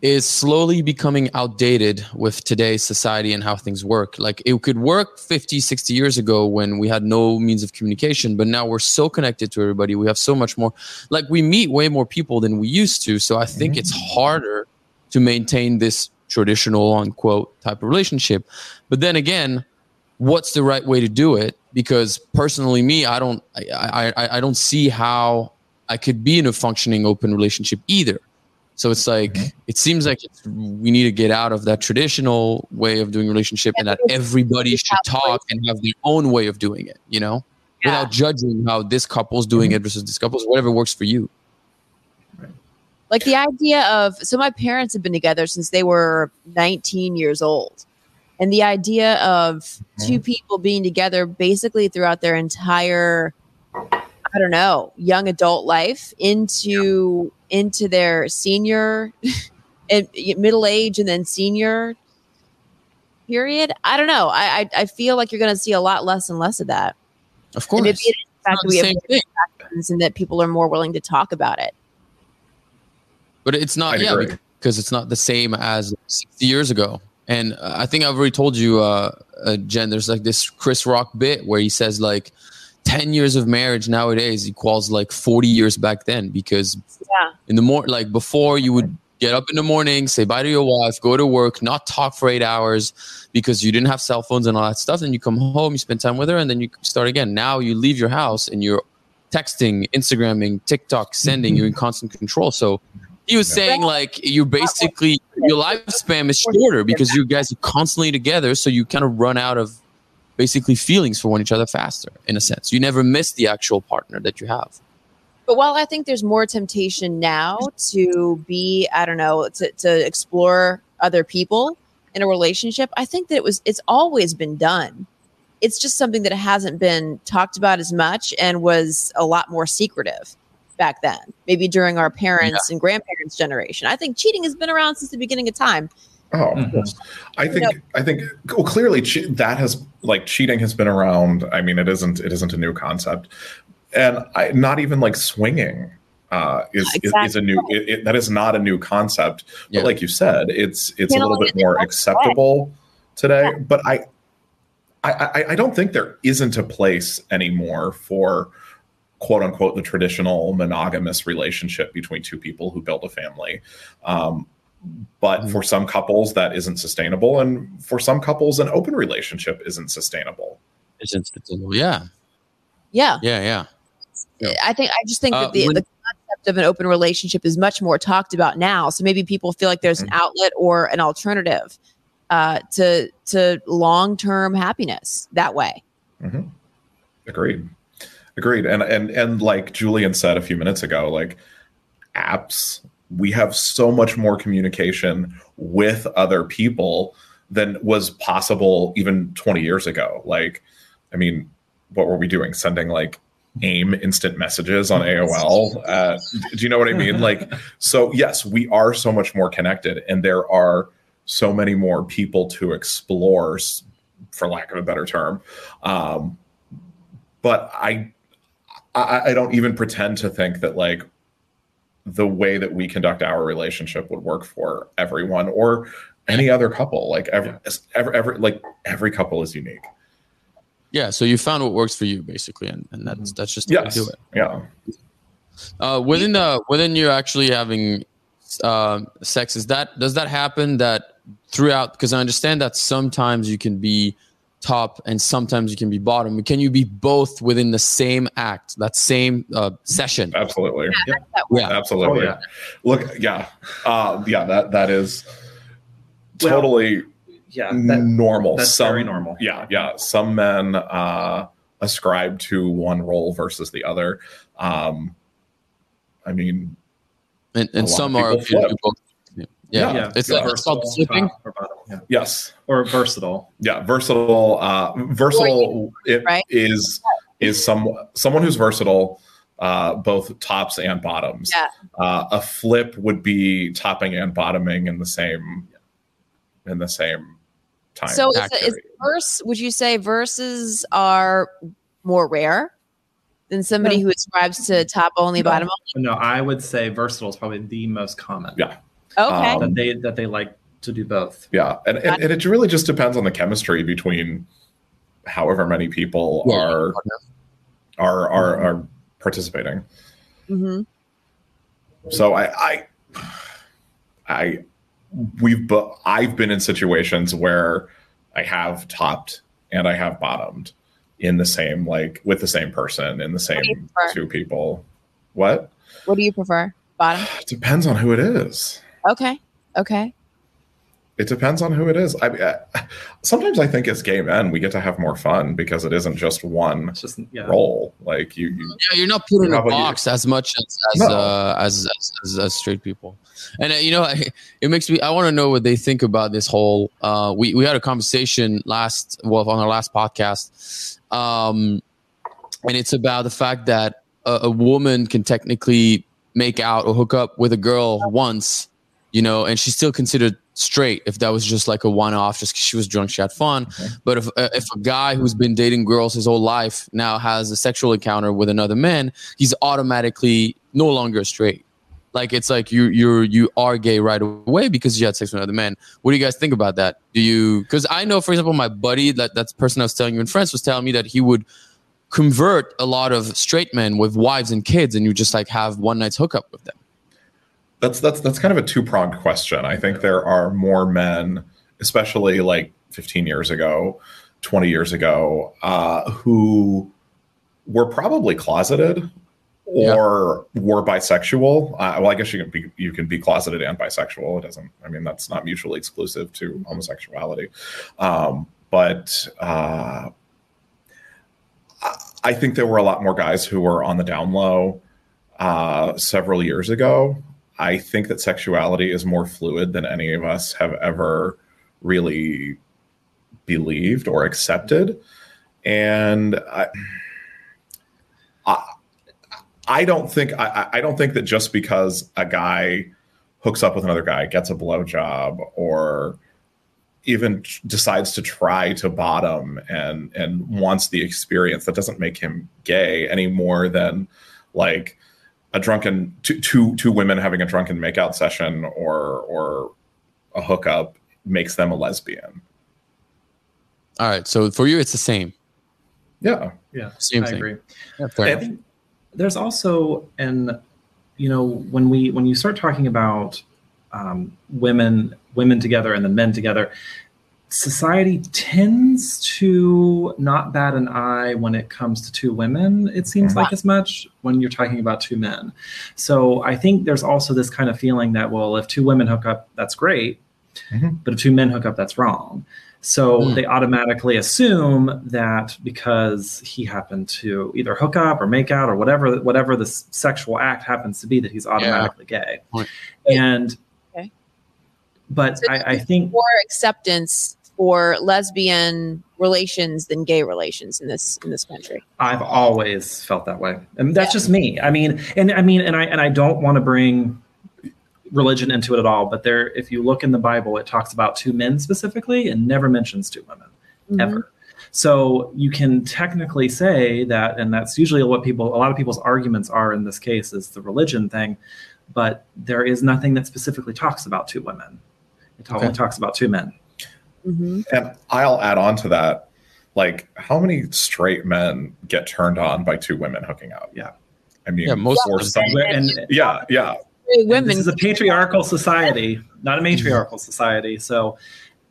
is slowly becoming outdated with today's society and how things work. Like it could work fifty, sixty years ago when we had no means of communication, but now we're so connected to everybody. We have so much more, like we meet way more people than we used to. So I think mm-hmm. it's harder to maintain this traditional unquote type of relationship. But then again, what's the right way to do it? Because personally me, I don't, I, I, I don't see how I could be in a functioning open relationship either. So it's like, mm-hmm. it seems like it's, we need to get out of that traditional way of doing relationship yeah, and that everybody should talk and have their own way of doing it, you know, yeah. without judging how this couple's doing mm-hmm. it versus this couple's, whatever works for you. Right. Like the idea of, so my parents have been together since they were nineteen years old. And the idea of mm-hmm. two people being together basically throughout their entire, I don't know, young adult life into... Yeah. into their senior and middle age and then senior period. I don't know. I I, I feel like you're going to see a lot less and less of that. Of course. And maybe it's the fact that we have different factions and that people are more willing to talk about it. But it's not, I yeah, agree. because it's not the same as sixty years ago. And uh, I think I've already told you, uh, uh, Jen, there's like this Chris Rock bit where he says like, ten years of marriage nowadays equals like forty years back then because yeah. in the morning, like before you would get up in the morning, say bye to your wife, go to work, not talk for eight hours because you didn't have cell phones and all that stuff. Then you come home, you spend time with her and then you start again. Now you leave your house and you're texting, Instagramming, TikTok, sending. You're in constant control. So he was saying, like, you basically, your lifespan is shorter because you guys are constantly together. So you kind of run out of basically feelings for one each other faster, in a sense. You never miss the actual partner that you have. But while I think there's more temptation now to be, I don't know, to, to explore other people in a relationship, I think that it was it's always been done. It's just something that hasn't been talked about as much and was a lot more secretive back then, maybe during our parents' yeah. and grandparents' generation. I think cheating has been around since the beginning of time. Oh, mm-hmm. I think no. I think well, clearly che- that has like cheating has been around. I mean, it isn't it isn't a new concept. And I, not even like swinging uh, is, exactly. is is a new it, it, that is not a new concept. Yeah. But like you said, it's it's a little bit more acceptable today. Yeah. But I, I I don't think there isn't a place anymore for quote unquote the traditional monogamous relationship between two people who build a family. Um, but mm-hmm. for some couples that isn't sustainable, and for some couples an open relationship isn't sustainable. Isn't sustainable? Yeah. Yeah. Yeah. Yeah. Yeah. I think I just think uh, that the, when, the concept of an open relationship is much more talked about now. So maybe people feel like there's mm-hmm. an outlet or an alternative uh, to to long-term happiness that way. Mm-hmm. Agreed. Agreed. And and and like Julian said a few minutes ago, like apps, we have so much more communication with other people than was possible even twenty years ago. Like, I mean, what were we doing? Sending like AIM instant messages on A O L. Uh, do you know what I mean? Like, so yes, we are so much more connected, and there are so many more people to explore, for lack of a better term. Um, but I, I, I don't even pretend to think that like the way that we conduct our relationship would work for everyone or any other couple. Like every, every, every like every couple is unique. Yeah, so you found what works for you, basically, and, and that's that's just how yes. you do it. Yeah. Uh, within uh, within you're actually having uh, sex, is that does that happen that throughout? Because I understand that sometimes you can be top and sometimes you can be bottom. Can you be both within the same act, that same uh, session? Absolutely. Yeah. yeah. Absolutely. Oh, yeah. Look, yeah, uh, yeah. That that is totally. Well, Yeah, that, normal. That's some, very normal. Yeah, yeah. Some men uh, ascribe to one role versus the other. Um, I mean, and, and some are. People, yeah, yeah. yeah. It's, yeah. Like, it's called flipping. Or yeah. Yes, or versatile. Yeah, versatile. Uh, versatile it, right? is is some someone who's versatile, uh, both tops and bottoms. Yeah. Uh, a flip would be topping and bottoming in the same. In the same time. So is, the, is the verse, would you say verses are more rare than somebody no. who ascribes to top only, no. bottom only? No, I would say versatile is probably the most common. Yeah. Okay. Um, that they that they like to do both. Yeah. And, and, and it really just depends on the chemistry between however many people yeah. are, are, are, mm-hmm. are participating. Mm-hmm. So I, I, I, We've, bu- I've been in situations where I have topped and I have bottomed in the same, like with the same person in the same two people. What? What do you prefer? Bottom? Depends on who it is. Okay. Okay. It depends on who it is. I, I sometimes I think as gay men we get to have more fun because it isn't just one just, yeah. role. Like you, you, yeah, you're not put in a box you, as much as as, no. uh, as, as, as as straight people. And uh, you know, I, it makes me. I want to know what they think about this whole. Uh, we we had a conversation last well on our last podcast, um, and it's about the fact that a, a woman can technically make out or hook up with a girl once, you know, and she's still considered straight if that was just like a one-off, just because she was drunk, she had fun. Okay. But if uh, if a guy who's been dating girls his whole life now has a sexual encounter with another man, he's automatically no longer straight. Like it's like you you're you are gay right away because you had sex with another man. What do you guys think about that? Do you? Because I know, for example, my buddy that that person I was telling you in France was telling me that he would convert a lot of straight men with wives and kids, and you just like have one night's hookup with them. That's that's that's kind of a two-pronged question. I think there are more men, especially like fifteen years ago, twenty years ago, uh, who were probably closeted or yeah. were bisexual. Uh, well, I guess you can be you can be closeted and bisexual. It doesn't. I mean, that's not mutually exclusive to homosexuality. Um, but uh, I think there were a lot more guys who were on the down low uh, several years ago. I think that sexuality is more fluid than any of us have ever really believed or accepted. And I, I, I don't think I, I don't think that just because a guy hooks up with another guy, gets a blowjob, or even t- decides to try to bottom and and wants the experience, that doesn't make him gay any more than like a drunken two, two two women having a drunken makeout session or or a hookup makes them a lesbian. All right, so for you, it's the same. Yeah, yeah, same I thing. Agree. Yeah, I think there's also, and you know, when we when you start talking about um, women women together and then men together, society tends to not bat an eye when it comes to two women. It seems like as much when you're talking about two men. So I think there's also this kind of feeling that, well, if two women hook up, that's great, mm-hmm. but if two men hook up, that's wrong. So mm. they automatically assume that because he happened to either hook up or make out or whatever, whatever the sexual act happens to be, that he's automatically yeah. gay. And, okay. but so I, I think more acceptance for lesbian relations than gay relations in this, in this country. I've always felt that way. And that's yeah. just me. I mean, and I mean, and I, and I don't want to bring religion into it at all, but there, if you look in the Bible, it talks about two men specifically and never mentions two women mm-hmm. ever. So you can technically say that, and that's usually what people, a lot of people's arguments are in this case, is the religion thing, but there is nothing that specifically talks about two women. It only okay. talks about two men. Mm-hmm. And I'll add on to that, like, how many straight men get turned on by two women hooking up? Yeah. I mean, yeah, most or some, and, and, yeah, yeah. Women. This is a patriarchal society, not a matriarchal society. So,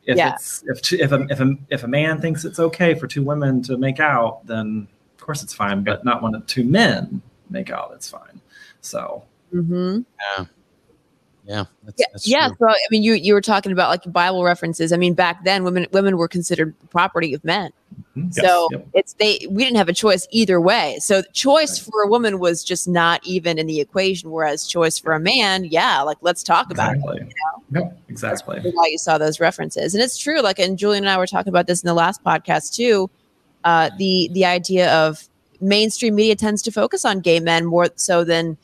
if yeah. it's if two, if a, if a if a man thinks it's okay for two women to make out, then of course it's fine. But not when two men make out, it's fine. So, mm-hmm. yeah, yeah, that's, yeah. That's yeah. So, I mean, you you were talking about like Bible references. I mean, back then, women women were considered property of men. Mm-hmm. So yes. yep. it's they we didn't have a choice either way. So choice right. for a woman was just not even in the equation. Whereas choice for a man, yeah, like let's talk exactly. about it. You know? Yep. Exactly. That's why you saw those references, and it's true. Like, and Julian and I were talking about this in the last podcast too. Uh, the the idea of mainstream media tends to focus on gay men more so than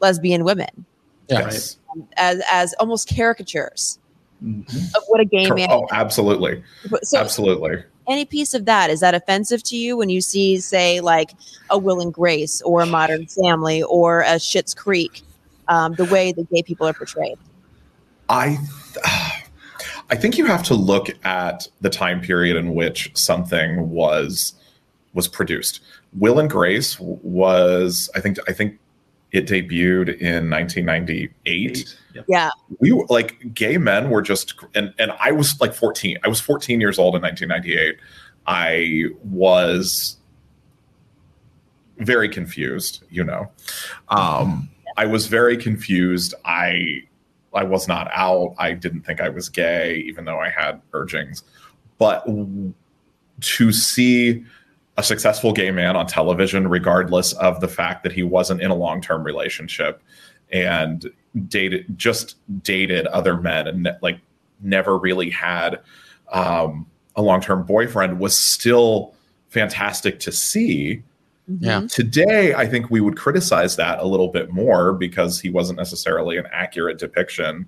lesbian women. Yes. Right? As as almost caricatures mm-hmm. of what a gay man. Oh, absolutely. So, absolutely. Any piece of that, is that offensive to you when you see, say, like a Will and Grace or a Modern Family or a Schitt's Creek, um, the way that gay people are portrayed? I th- I think you have to look at the time period in which something was was produced. Will and Grace was, I think, I think it debuted in nineteen ninety-eight. Yep. Yeah. We were like, gay men were just, and, and I was like fourteen. I was fourteen years old in nineteen ninety-eight. I was very confused, you know. Um, yeah. I was very confused. I I was not out. I didn't think I was gay, even though I had urgings. But to see a successful gay man on television, regardless of the fact that he wasn't in a long-term relationship and dated, just dated other men and ne- like never really had um, a long-term boyfriend, was still fantastic to see. Yeah. Today, I think we would criticize that a little bit more because he wasn't necessarily an accurate depiction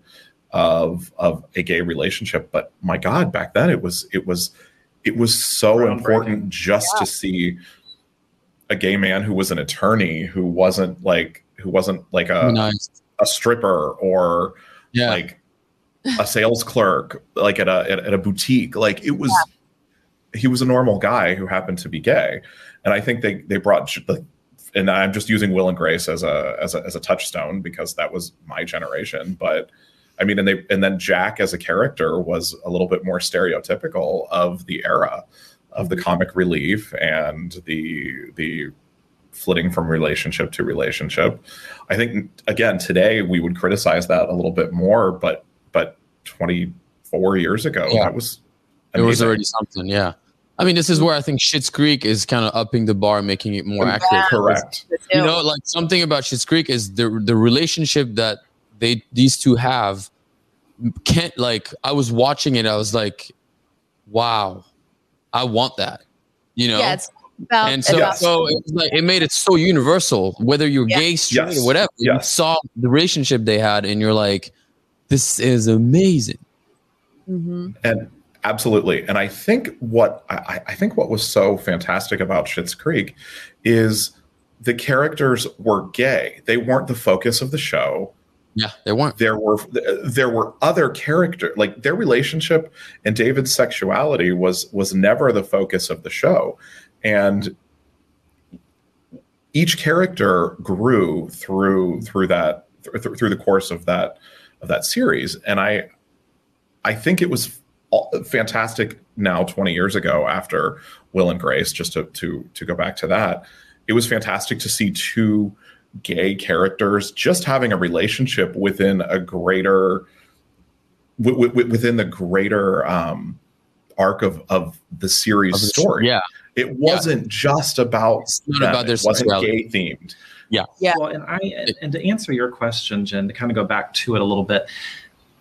of of a gay relationship. But my God, back then it was it was. It was so important just yeah. to see a gay man who was an attorney, who wasn't like who wasn't like a nice. a stripper or yeah. like a sales clerk, like at a at, at a boutique. Like it was, yeah. he was a normal guy who happened to be gay, and I think they they brought like, and I'm just using Will and Grace as a as a as a touchstone because that was my generation, but. I mean, and they, and then Jack as a character was a little bit more stereotypical of the era, of the comic relief and the the flitting from relationship to relationship. I think, again, today we would criticize that a little bit more, but but twenty-four years ago, yeah. that was amazing. It was already something, yeah. I mean, this is where I think Schitt's Creek is kind of upping the bar, making it more accurate. Yeah, correct. You know, like something about Schitt's Creek is the the relationship that they these two have can't, like, I was watching it, I was like, wow, I want that, you know? Yeah, it's about, and so, about so it, was like, it made it so universal, whether you're yeah. gay, straight, yes. or whatever. Yes. You saw the relationship they had and you're like, this is amazing. Mm-hmm. And absolutely. And I think what I, I think what was so fantastic about Schitt's Creek is the characters were gay. They weren't the focus of the show. Yeah, they weren't. There were there were other characters, like their relationship and David's sexuality was was never the focus of the show. And each character grew through through that th- through the course of that of that series. And I I think it was fantastic now twenty years ago after Will and Grace, just to to to go back to that. It was fantastic to see two gay characters just having a relationship within a greater w- w- within the greater um arc of of the series of the story. Yeah, it wasn't yeah. just about, it's not about their it wasn't gay themed. Yeah, yeah. Well, and I and to answer your question, Jen, to kind of go back to it a little bit,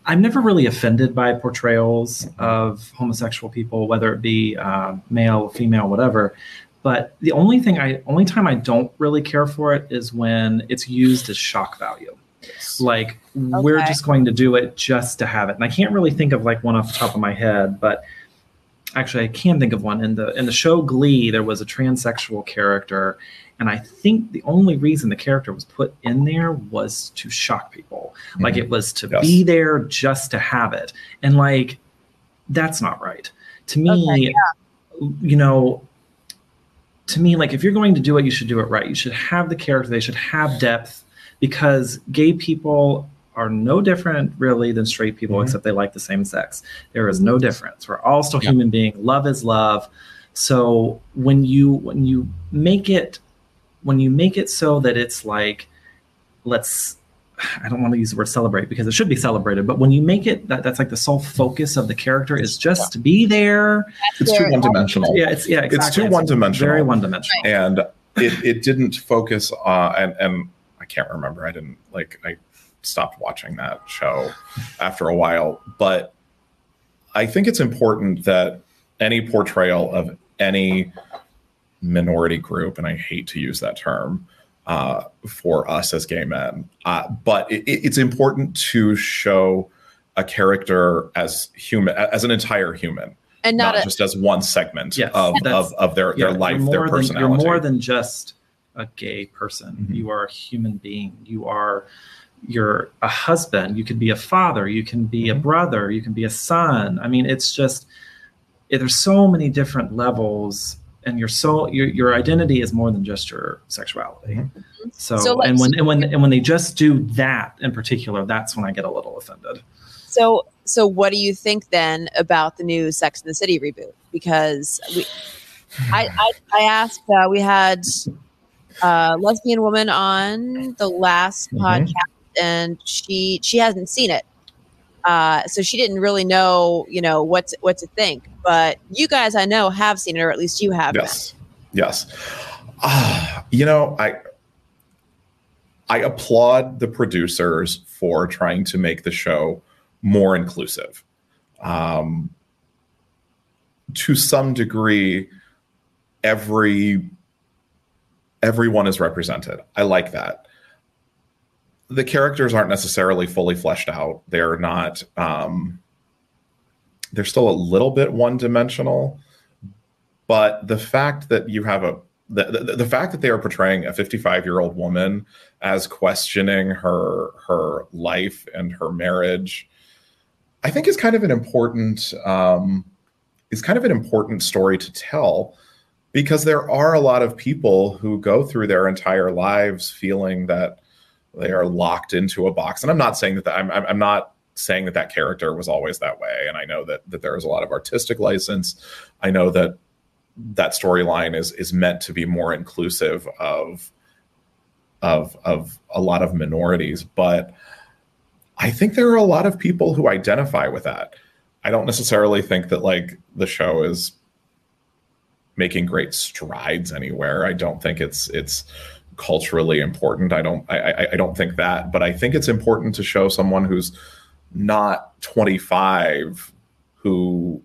I'm never really offended by portrayals of homosexual people, whether it be uh, male, female, whatever. But the only thing I, only time I don't really care for it is when it's used as shock value. Like, okay. we're just going to do it just to have it. And I can't really think of like one off the top of my head, but actually I can think of one. In the in the show Glee, there was a transsexual character. And I think the only reason the character was put in there was to shock people. Mm-hmm. Like, it was to yes. be there just to have it. And like, that's not right. To me, okay, yeah. you know, to me, like, if you're going to do it, you should do it right. You should have the character. They should have depth, because gay people are no different really than straight people, mm-hmm. except they like the same sex. There is no difference. We're all still yeah. human beings. Love is love. So when you when you make it when you make it so that it's like, let's, I don't want to use the word celebrate because it should be celebrated, but when you make it that that's like the sole focus of the character is just yeah. to be there. That's it's too one dimensional. Yeah, it's yeah, exactly. It's too one dimensional. Very one dimensional. Right. And it, it didn't focus on, and, and I can't remember. I didn't like, I stopped watching that show after a while, but I think it's important that any portrayal of any minority group, and I hate to use that term, uh for us as gay men, uh but it, it's important to show a character as human, as an entire human, and not, not a, just as one segment yes, of, of of their yeah, their life, their personality. Than, you're more than just a gay person. Mm-hmm. You are a human being. You are you're a husband. You could be a father. You can be mm-hmm. a brother. You can be a son. I mean, it's just it, there's so many different levels. And your soul, your your identity is more than just your sexuality. Mm-hmm. So, so and when and when and when they just do that in particular, that's when I get a little offended. So, so what do you think then about the new Sex and the City reboot? Because we, I, I I asked, uh, we had a lesbian woman on the last mm-hmm. podcast, and she she hasn't seen it. Uh, so she didn't really know, you know, what to, what to think. But you guys, I know, have seen it, or at least you have. Yes, yes. Uh, you know, I I applaud the producers for trying to make the show more inclusive. Um, to some degree, every everyone is represented. I like that. The characters aren't necessarily fully fleshed out. They're not, um, they're still a little bit one-dimensional, but the fact that you have a, the, the, the fact that they are portraying a fifty-five-year-old woman as questioning her, her life and her marriage, I think is kind of an important, um, is kind of an important story to tell, because there are a lot of people who go through their entire lives feeling that they are locked into a box. And I'm not saying that, that I'm, I'm not saying that that character was always that way. And I know that, that there is a lot of artistic license. I know that that storyline is is meant to be more inclusive of of of a lot of minorities. But I think there are a lot of people who identify with that. I don't necessarily think that like the show is making great strides anywhere. I don't think it's it's culturally important. I don't I, I, I don't think that, but I think it's important to show someone who's not twenty-five who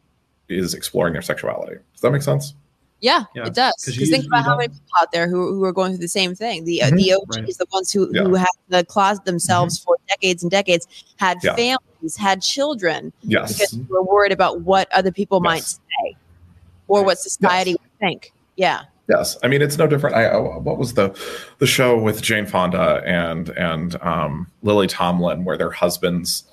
is exploring their sexuality. Does that make sense? Yeah, yeah. It does. Because think about how many people out there who, who are going through the same thing. The mm-hmm. uh, the O Gs, right. the ones who, yeah. who have the closet themselves mm-hmm. for decades and decades, had yeah. families, had children, yes. because they were worried about what other people yes. might say or what society yes. would think. Yeah. Yes, I mean it's no different. I, what was the the show with Jane Fonda and and um, Lily Tomlin where their husbands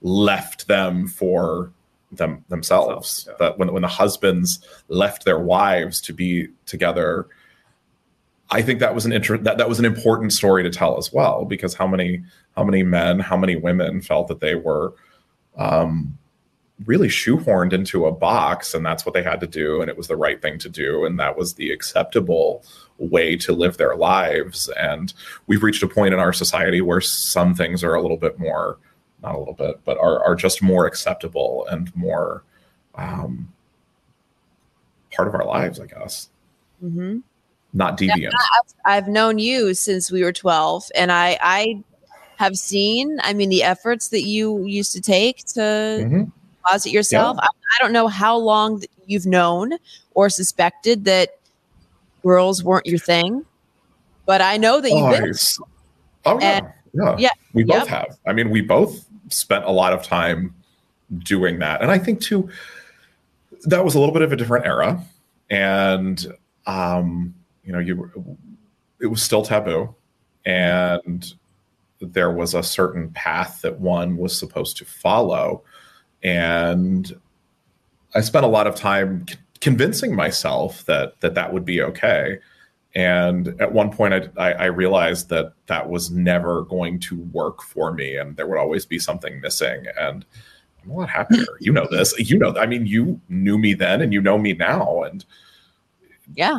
left them for them themselves? Yeah. That when when the husbands left their wives to be together, I think that was an inter- that that was an important story to tell as well, because how many how many men, how many women felt that they were um, really shoehorned into a box and that's what they had to do and it was the right thing to do and that was the acceptable way to live their lives. And we've reached a point in our society where some things are a little bit more, not a little bit, but are, are just more acceptable and more um, part of our lives, I guess. Mm-hmm. Not deviant. I've, I've known you since we were twelve and I, I have seen, I mean, the efforts that you used to take to mm-hmm. closet yourself. Yeah. I, I don't know how long you've known or suspected that girls weren't your thing, but I know that you've been. Oh, and, yeah. yeah. yeah. We both yep. have. I mean, we both spent a lot of time doing that. And I think, too, that was a little bit of a different era. And, um, you know, you it was still taboo. And there was a certain path that one was supposed to follow. And I spent a lot of time c- convincing myself that, that that would be okay. And at one point, I, I, I realized that that was never going to work for me, and there would always be something missing. And I'm a lot happier. You know this. You know. I mean, you knew me then, and you know me now. And yeah,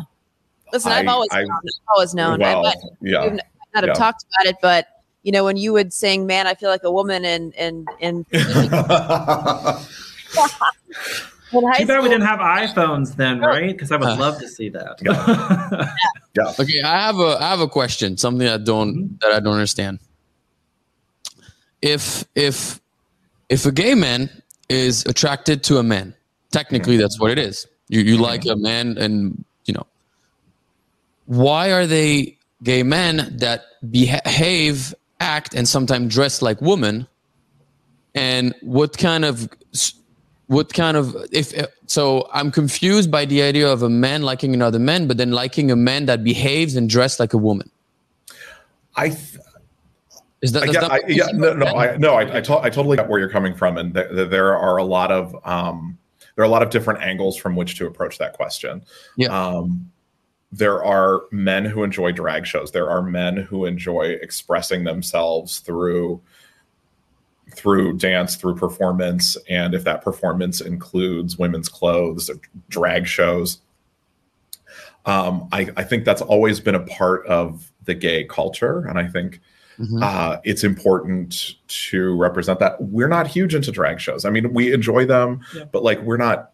listen, I, I've always, I, known. I've always known. Well, I might, yeah, you've not have yeah. talked about it, but. You know, when you would sing, "Man, I feel like a woman," and and and. Too bad we didn't have iPhones then, right? Because I would uh, love to see that. Yeah. yeah. Okay, I have a I have a question. Something I don't mm-hmm. that I don't understand. If if if a gay man is attracted to a man, technically mm-hmm. that's what it is. You you mm-hmm. like a man, and you know. Why are they gay men that behave? Act and sometimes dress like women, and what kind of what kind of if so I'm confused by the idea of a man liking another man, but then liking a man that behaves and dressed like a woman. I th- is that, I get, that I, yeah, no no I, no I no I to- I totally get where you're coming from, and th- th- there are a lot of um, there are a lot of different angles from which to approach that question. Yeah. Um, There are men who enjoy drag shows. There are men who enjoy expressing themselves through through dance, through performance. And if that performance includes women's clothes, drag shows, um, I, I think that's always been a part of the gay culture. And I think mm-hmm. uh, it's important to represent that. We're not huge into drag shows. I mean, we enjoy them, yeah. but like we're not.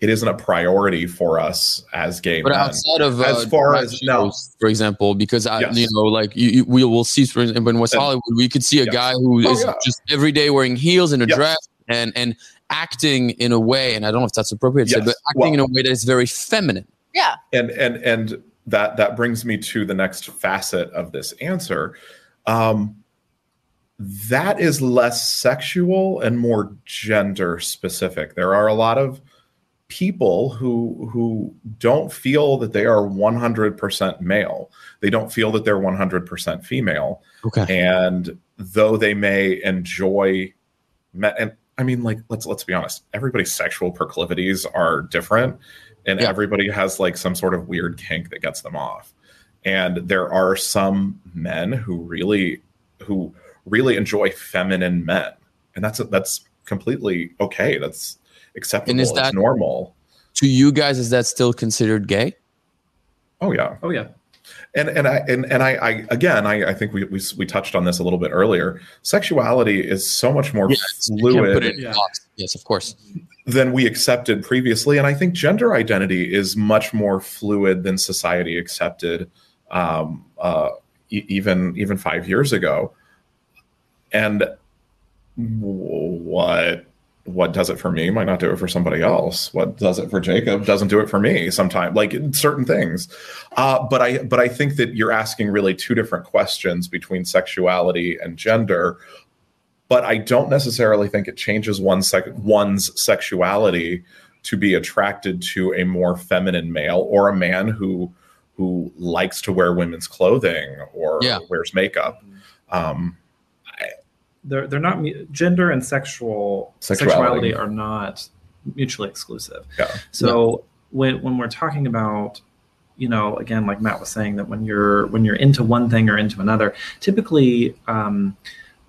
It isn't a priority for us as gay but men. But outside of uh, as far as shows, no, for example, because I, yes. you know, like you, you, we will see, for example, in West Hollywood, we could see a yes. guy who oh, is yeah. just every day wearing heels and a yes. dress and and acting in a way, and I don't know if that's appropriate, yes. to say, but acting well, in a way that is very feminine. Yeah, and and and that that brings me to the next facet of this answer. Um, that is less sexual and more gender specific. There are a lot of people who who don't feel that they are one hundred percent male. They don't feel that they're one hundred percent female. Okay. And though they may enjoy me- and I mean like let's let's be honest, everybody's sexual proclivities are different and yeah. everybody has like some sort of weird kink that gets them off. And there are some men who really who really enjoy feminine men. And that's that's completely okay. That's acceptable. And is that, it's normal. To you guys, is that still considered gay? Oh yeah, oh yeah. And and I and, and I, I again I, I think we, we we touched on this a little bit earlier. Sexuality is so much more yes, fluid. Put it yeah. Yes, of course. Than we accepted previously, and I think gender identity is much more fluid than society accepted, um, uh, e- even even five years ago. And what what does it for me might not do it for somebody else. What does it for Jacob doesn't do it for me sometimes, like certain things. Uh, but I but I think that you're asking really two different questions between sexuality and gender. But I don't necessarily think it changes one's, sec- one's sexuality to be attracted to a more feminine male or a man who who likes to wear women's clothing or yeah. wears makeup. Um, They're they're not gender and sexual sexuality, sexuality are not mutually exclusive. Yeah. So yeah. when when we're talking about, you know, again, like Matt was saying, that when you're when you're into one thing or into another, typically um,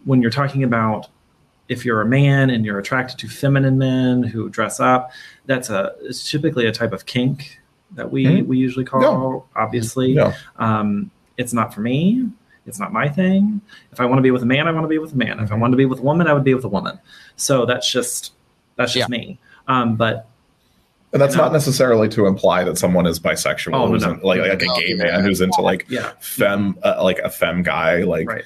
when you're talking about if you're a man and you're attracted to feminine men who dress up, that's a it's typically a type of kink that we mm-hmm. we usually call. No. Obviously, no. Um, it's not for me. It's not my thing. If I want to be with a man, I want to be with a man. If I want to be with a woman, I would be with a woman. So that's just that's just yeah. me. Um, but and that's you know, not necessarily to imply that someone is bisexual, oh, who's no, in, like, no, like no, a gay no, man no. who's into like yeah. femme, uh, like a femme guy, like right.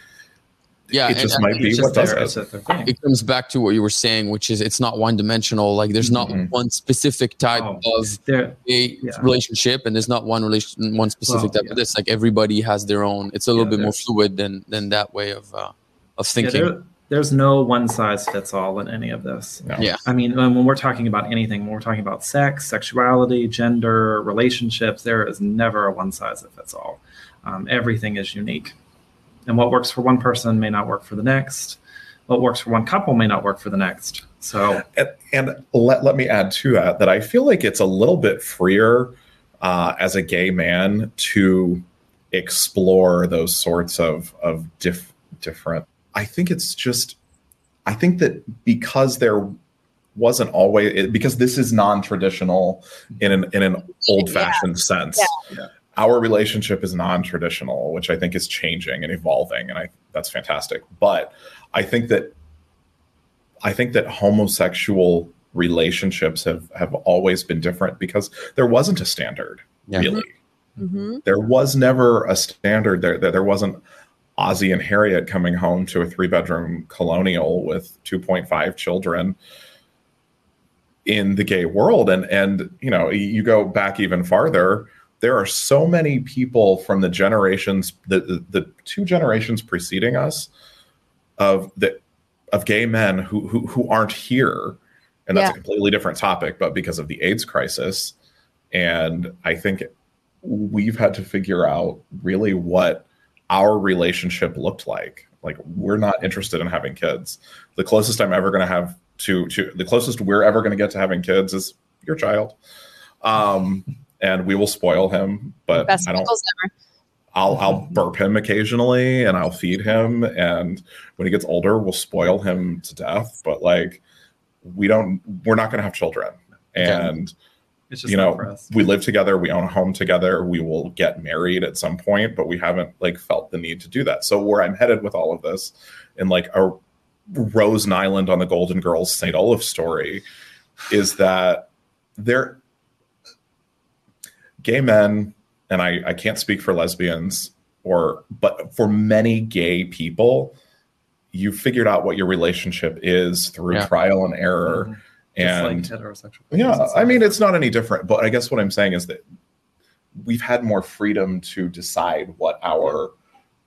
yeah. It just and, might and be what does it. It. It comes back to what you were saying, which is it's not one dimensional. Like there's not mm-hmm. one specific type oh, of there, a yeah. relationship, and there's not one relation, one specific well, type yeah. of this. Like everybody has their own. It's a little yeah, bit more fluid than than that way of uh, of thinking. Yeah, there, there's no one size fits all in any of this. No. Yeah, I mean, when we're talking about anything, when we're talking about sex, sexuality, gender, relationships, there is never a one size that fits all. Um, everything is unique. And what works for one person may not work for the next. What works for one couple may not work for the next. So, and, and let, let me add to that, that I feel like it's a little bit freer uh, as a gay man to explore those sorts of, of diff, different. I think it's just, I think that because there wasn't always, it, because this is non-traditional in an, in an old-fashioned yeah. sense. Yeah. Yeah. Our relationship is non-traditional, which I think is changing and evolving, and I that's fantastic. But I think that I think that homosexual relationships have, have always been different because there wasn't a standard, yeah. really. Mm-hmm. There was never a standard. There, there, there wasn't Ozzie and Harriet coming home to a three-bedroom colonial with two point five children in the gay world. And and you know, you go back even farther. There are so many people from the generations, the, the, the two generations preceding us, of the of gay men who who, who aren't here, and that's yeah. a completely different topic. But because of the AIDS crisis, and I think we've had to figure out really what our relationship looked like. Like we're not interested in having kids. The closest I'm ever going to have to to the closest we're ever going to get to having kids is your child. Um, And we will spoil him, but best I don't. Ever. I'll I'll burp him occasionally, and I'll feed him. And when he gets older, we'll spoil him to death. But like, we don't. We're not going to have children. And it's just, you know, we live together. We own a home together. We will get married at some point, but we haven't like felt the need to do that. So where I'm headed with all of this, in like a Rose Nyland on the Golden Girls Saint Olaf story, is that there. Gay men, and I, I can't speak for lesbians, or but for many gay people, you figured out what your relationship is through yeah. trial and error. Mm-hmm. And it's like heterosexual. Yeah, I mean, it's not any different. But I guess what I'm saying is that we've had more freedom to decide what our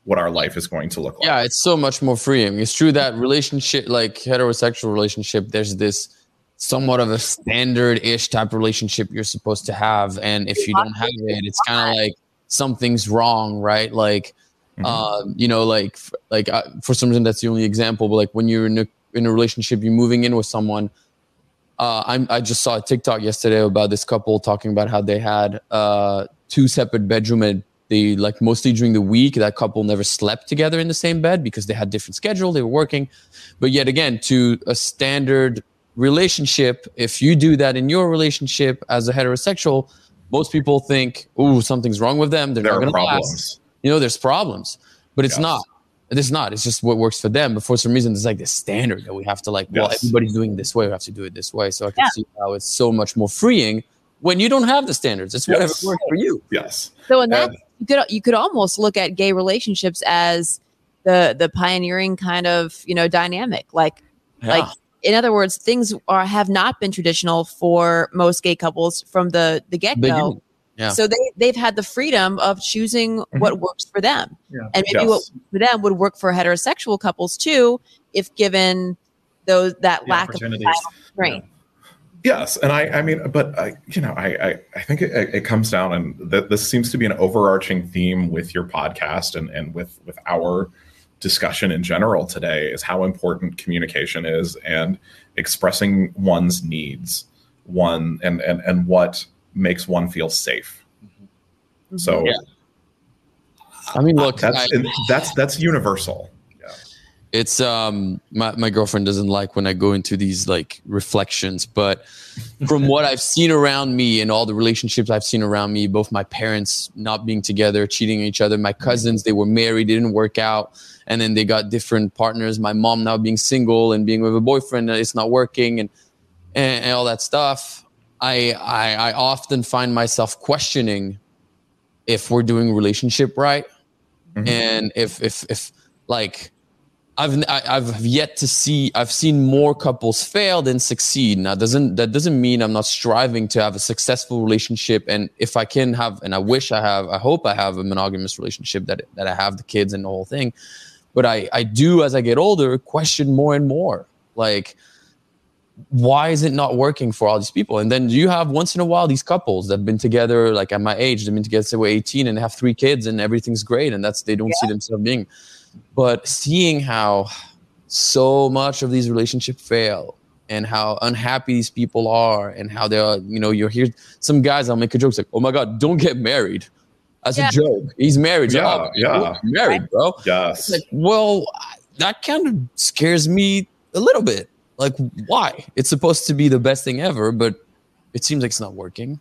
what our life is going to look like. Yeah, it's so much more freedom. It's true that relationship, like heterosexual relationship, there's this somewhat of a standard-ish type relationship you're supposed to have. And if you don't have it, it's kind of like something's wrong, right? Like, mm-hmm. uh, you know, like, like uh, for some reason, that's the only example. But like when you're in a, in a relationship, you're moving in with someone. Uh, I'm, I just saw a TikTok yesterday about this couple talking about how they had uh, two separate bedrooms. And they, like mostly during the week, that couple never slept together in the same bed because they had different schedule. They were working. But yet again, to a standard relationship, if you do that in your relationship as a heterosexual, most people think, ooh, something's wrong with them. They're there not going to last. You know, there's problems, but it's yes. not. It's not. It's just what works for them. But for some reason, there's like this standard that we have to like, yes. well, everybody's doing this way. We have to do it this way. So I can yeah. see how it's so much more freeing when you don't have the standards. It's yes. whatever works for you. Yes. So in that, and, you could you could almost look at gay relationships as the the pioneering kind of, you know, dynamic. Like, yeah. like in other words, things are have not been traditional for most gay couples from the, the get-go. Yeah. So they, they've had the freedom of choosing mm-hmm. what works for them. Yeah. And maybe yes. what for them would work for heterosexual couples too, if given those that the lack of strength. Yeah. Yes. And I, I mean, but I, you know, I, I, I think it, it comes down, and th- this seems to be an overarching theme with your podcast and, and with, with our discussion in general today, is how important communication is and expressing one's needs, one and, and, and what makes one feel safe. Mm-hmm. So, yeah. I mean, look, that's I, that's that's universal. Yeah. It's um, my my girlfriend doesn't like when I go into these like reflections, but from what I've seen around me and all the relationships I've seen around me, both my parents not being together, cheating on each other, my cousins, they were married, they didn't work out, and then they got different partners. My mom now being single and being with a boyfriend, it's not working, and and, and all that stuff. I, I I often find myself questioning if we're doing relationship right, mm-hmm. and if if if like I've I, I've yet to see I've seen more couples fail than succeed. Now doesn't that doesn't mean I'm not striving to have a successful relationship, and if I can have, and I wish I have, I hope I have a monogamous relationship that that I have the kids and the whole thing, but I I do as I get older question more and more like, why is it not working for all these people? And then you have once in a while these couples that have been together, like at my age, they've been together say we're eighteen and have three kids and everything's great, and that's they don't yeah. see themselves being. But seeing how so much of these relationships fail and how unhappy these people are and how they are, you know, you're here. Some guys, I'll make a joke like, "Oh my God, don't get married." That's yeah. a joke. He's married. Yeah, oh, yeah, married, bro. Yes. Like, well, that kind of scares me a little bit. Like, why? It's supposed to be the best thing ever, but it seems like it's not working.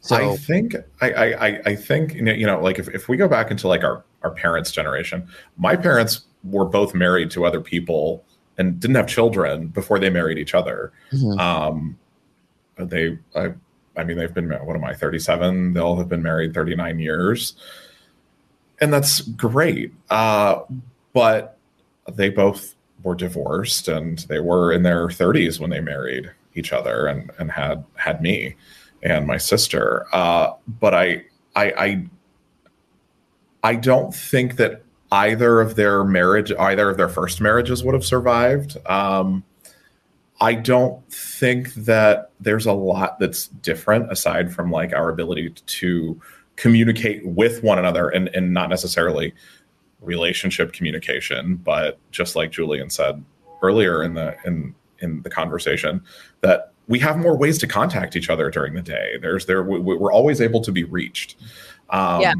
So I think I I, I think you know, like if, if we go back into like our, our parents' generation, my parents were both married to other people and didn't have children before they married each other. Mm-hmm. Um, they I I mean they've been what am I thirty-seven? They'll have been married thirty-nine years, and that's great. Uh, but they both were divorced, and they were in their thirties when they married each other and, and had, had me and my sister. Uh, but I, I, I, I don't think that either of their marriage, either of their first marriages would have survived. Um, I don't think that there's a lot that's different aside from like our ability to communicate with one another and, and not necessarily relationship communication, but just like Julian said earlier in the in in the conversation, that we have more ways to contact each other during the day. There's there we, we're always able to be reached. Um, yeah.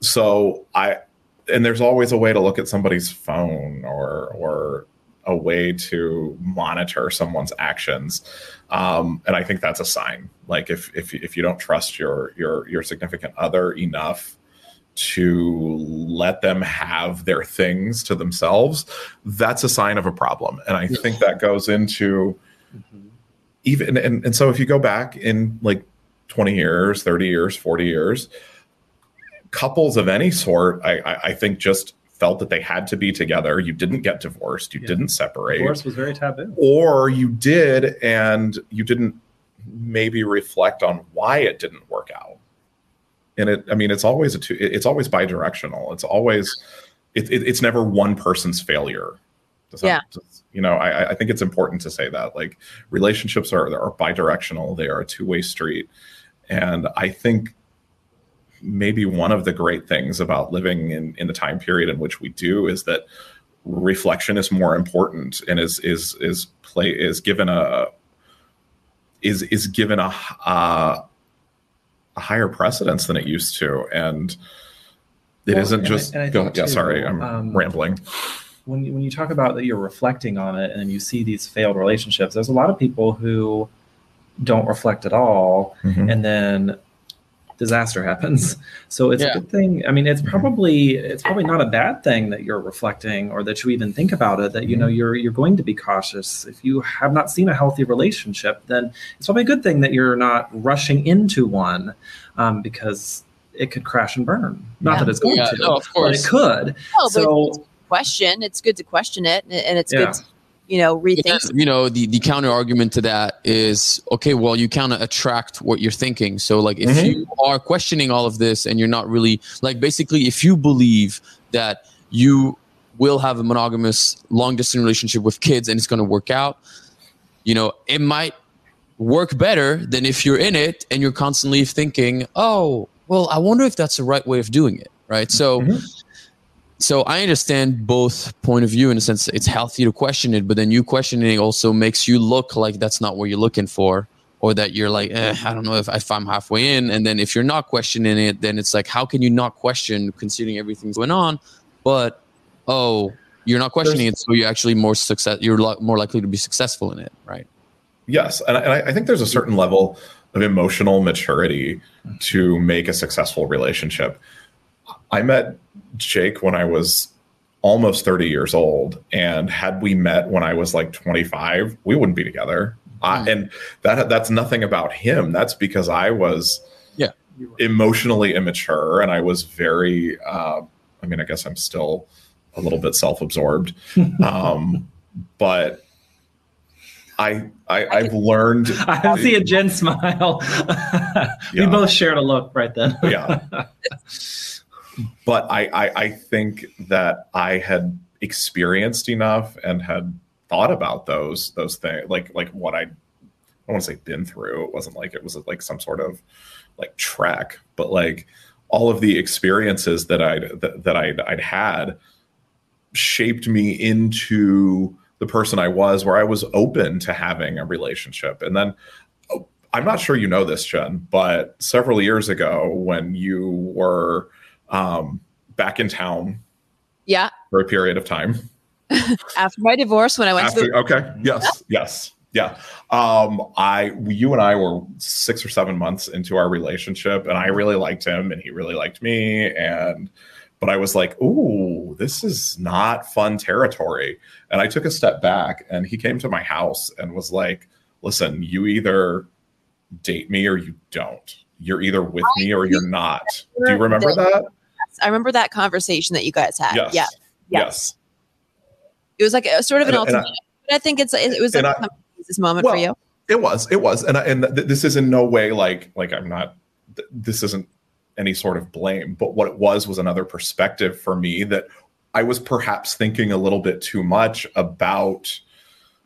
So I and there's always a way to look at somebody's phone or or a way to monitor someone's actions, um, and I think that's a sign. Like if if if you don't trust your your your significant other enough to let them have their things to themselves, that's a sign of a problem. And I think that goes into mm-hmm. even, and, and so if you go back in like twenty years, thirty years, forty years, couples of any sort, I, I, I think just felt that they had to be together. You didn't get divorced. You yeah. didn't separate. Divorce was very taboo. Or you did, and you didn't maybe reflect on why it didn't work out. And it, I mean, it's always a two, it's always bi-directional. It's always, it, it, it's never one person's failure. Does yeah. That, does, you know, I, I think it's important to say that like relationships are, are bi-directional. They are a two-way street. And I think maybe one of the great things about living in, in the time period in which we do is that reflection is more important and is, is, is play is given a, is, is given a, uh, a higher precedence than it used to, and it well, isn't and just I, I go yeah, too, sorry I'm um, rambling when you, when you talk about that you're reflecting on it and you see these failed relationships, there's a lot of people who don't reflect at all, mm-hmm. and then disaster happens. So it's yeah. a good thing. I mean, it's probably it's probably not a bad thing that you're reflecting or that you even think about it, that, you know, you're you're going to be cautious. If you have not seen a healthy relationship, then it's probably a good thing that you're not rushing into one, um, because it could crash and burn. Not yeah. that it's going yeah, to, no, of course. But it could. No, so it's question, it's good to question it, and it's yeah. good to, you know, rethink. You know, the, the counter argument to that is, okay, well, you kind of attract what you're thinking. So like if mm-hmm. you are questioning all of this and you're not really like, basically, if you believe that you will have a monogamous long distance relationship with kids and it's going to work out, you know, it might work better than if you're in it and you're constantly thinking, oh, well, I wonder if that's the right way of doing it. Right. So, mm-hmm. So I understand both point of view in a sense. It's healthy to question it, but then you questioning it also makes you look like that's not what you're looking for, or that you're like, eh, I don't know if, if I'm halfway in. And then if you're not questioning it, then it's like, how can you not question considering everything's going on? But, oh, you're not questioning it. So you're actually more success. You're lo- more likely to be successful in it. Right. Yes. And I, I think there's a certain level of emotional maturity to make a successful relationship. I met Jake when I was almost thirty years old, and had we met when I was like twenty-five, we wouldn't be together. Mm-hmm. I, and that that's nothing about him. That's because I was yeah. emotionally immature, and I was very, uh, I mean, I guess I'm still a little bit self-absorbed, um, but I, I I've learned. I see a Jen smile. We yeah. both shared a look right then. Yeah. But I, I, I think that I had experienced enough and had thought about those those things, like like what I, I don't want to say been through. It wasn't like it was like some sort of like trek, but like all of the experiences that I that, that I'd, I'd had shaped me into the person I was, where I was open to having a relationship. And then I'm not sure you know this, Jen, but several years ago when you were um back in town yeah for a period of time after my divorce, when I went after, to the- okay yes yes yeah um I you and I were six or seven months into our relationship, and I really liked him and he really liked me, and but I was like, ooh, this is not fun territory, and I took a step back, and he came to my house and was like, listen, you either date me or you don't. You're either with me or you're not. Do you remember that? I remember that conversation that you guys had. Yes. Yeah. Yeah. Yes. It was like a sort of an ultimatum. But I think it's it was like I, a this moment well, for you. It was. It was. And I, and th- this is in no way like like I'm not. Th- this isn't any sort of blame. But what it was was another perspective for me that I was perhaps thinking a little bit too much about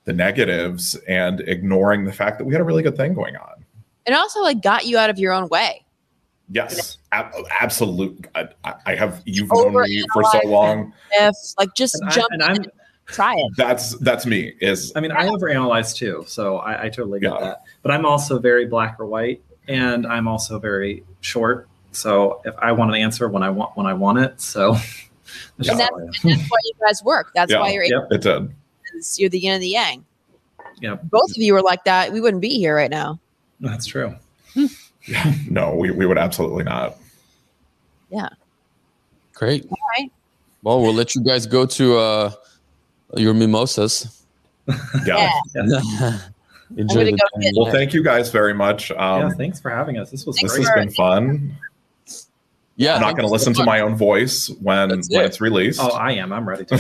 the negatives and ignoring the fact that we had a really good thing going on. And also, like, got you out of your own way. Yes, ab- absolutely. I, I have. You've known me for so long. If, like, just and jump I, and, I'm, and try it. That's that's me. Is I mean, I overanalyze too, so I, I totally get yeah. that. But I'm also very black or white, and I'm also very short. So if I want an answer when I want when I want it, so that's, and that's, and that's why you guys work. That's yeah. why you're. Yep. It did. You're the yin and the yang. Yeah. Both of you were like that. We wouldn't be here right now. That's true. yeah. No, we, we would absolutely not. Yeah. Great. All right. Well, we'll let you guys go to uh, your mimosas. Yeah. yeah. Enjoy the go well, thank you guys very much. Um, yeah, thanks for having us. This was this has been fun. Yeah, I'm not going to listen to my own voice when, when it's released. Oh, I am. I'm ready to.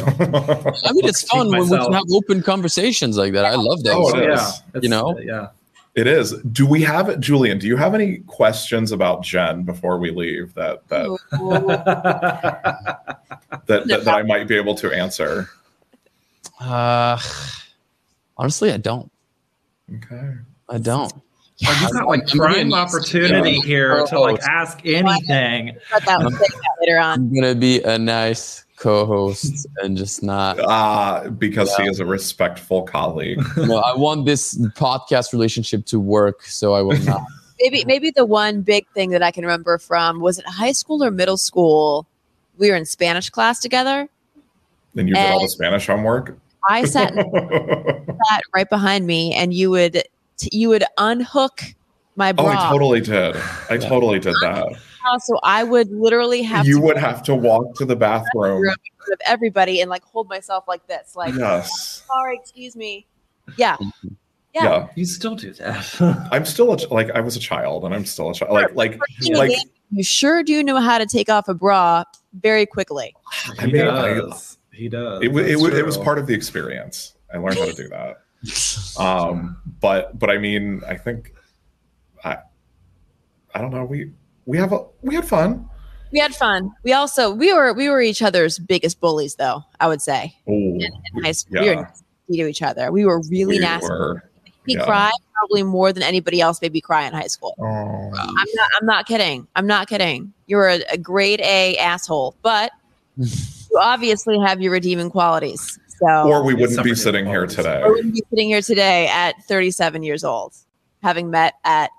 I mean, it's fun when we can have open conversations like that. Yeah. I love that. Oh, it yeah. is. It's, you know. Uh, yeah. It is. Do we have Julian? Do you have any questions about Jen before we leave that that that, that, that I might be able to answer? Uh, honestly, I don't. Okay, I don't. Well, you've got like prime opportunity yeah. here to like ask anything. I'm, I'm gonna be a nice co-host and just not ah uh, because yeah. he is a respectful colleague. No, I want this podcast relationship to work, so I will not. Maybe maybe the one big thing that I can remember from was it high school or middle school? We were in Spanish class together, And you and did all the Spanish homework? I sat that right behind me, and you would t- you would unhook my bra. Oh, I totally did. I totally did that. So I would literally have you to would have to walk to the bathroom in front of everybody and like hold myself like this, like yes. Oh, sorry, excuse me. Yeah. Yeah. yeah. You still do that. I'm still a, like I was a child and I'm still a child. Like like like you sure do know how to take off a bra very quickly. He I mean, does. I, he does. It was it, it, it was part of the experience. I learned how to do that. Um, but but I mean, I think I I don't know. We we have a we had fun. We had fun. We also we were we were each other's biggest bullies, though. I would say oh, in, in high school, yeah. we were nasty to each other. We were really we nasty. Were, he yeah. cried probably more than anybody else made me cry in high school. Oh, I'm not. I'm not kidding. I'm not kidding. You're a, a grade A asshole, but you obviously have your redeeming qualities. So or we wouldn't be sitting here today. We wouldn't be sitting here today at thirty-seven years old, having met at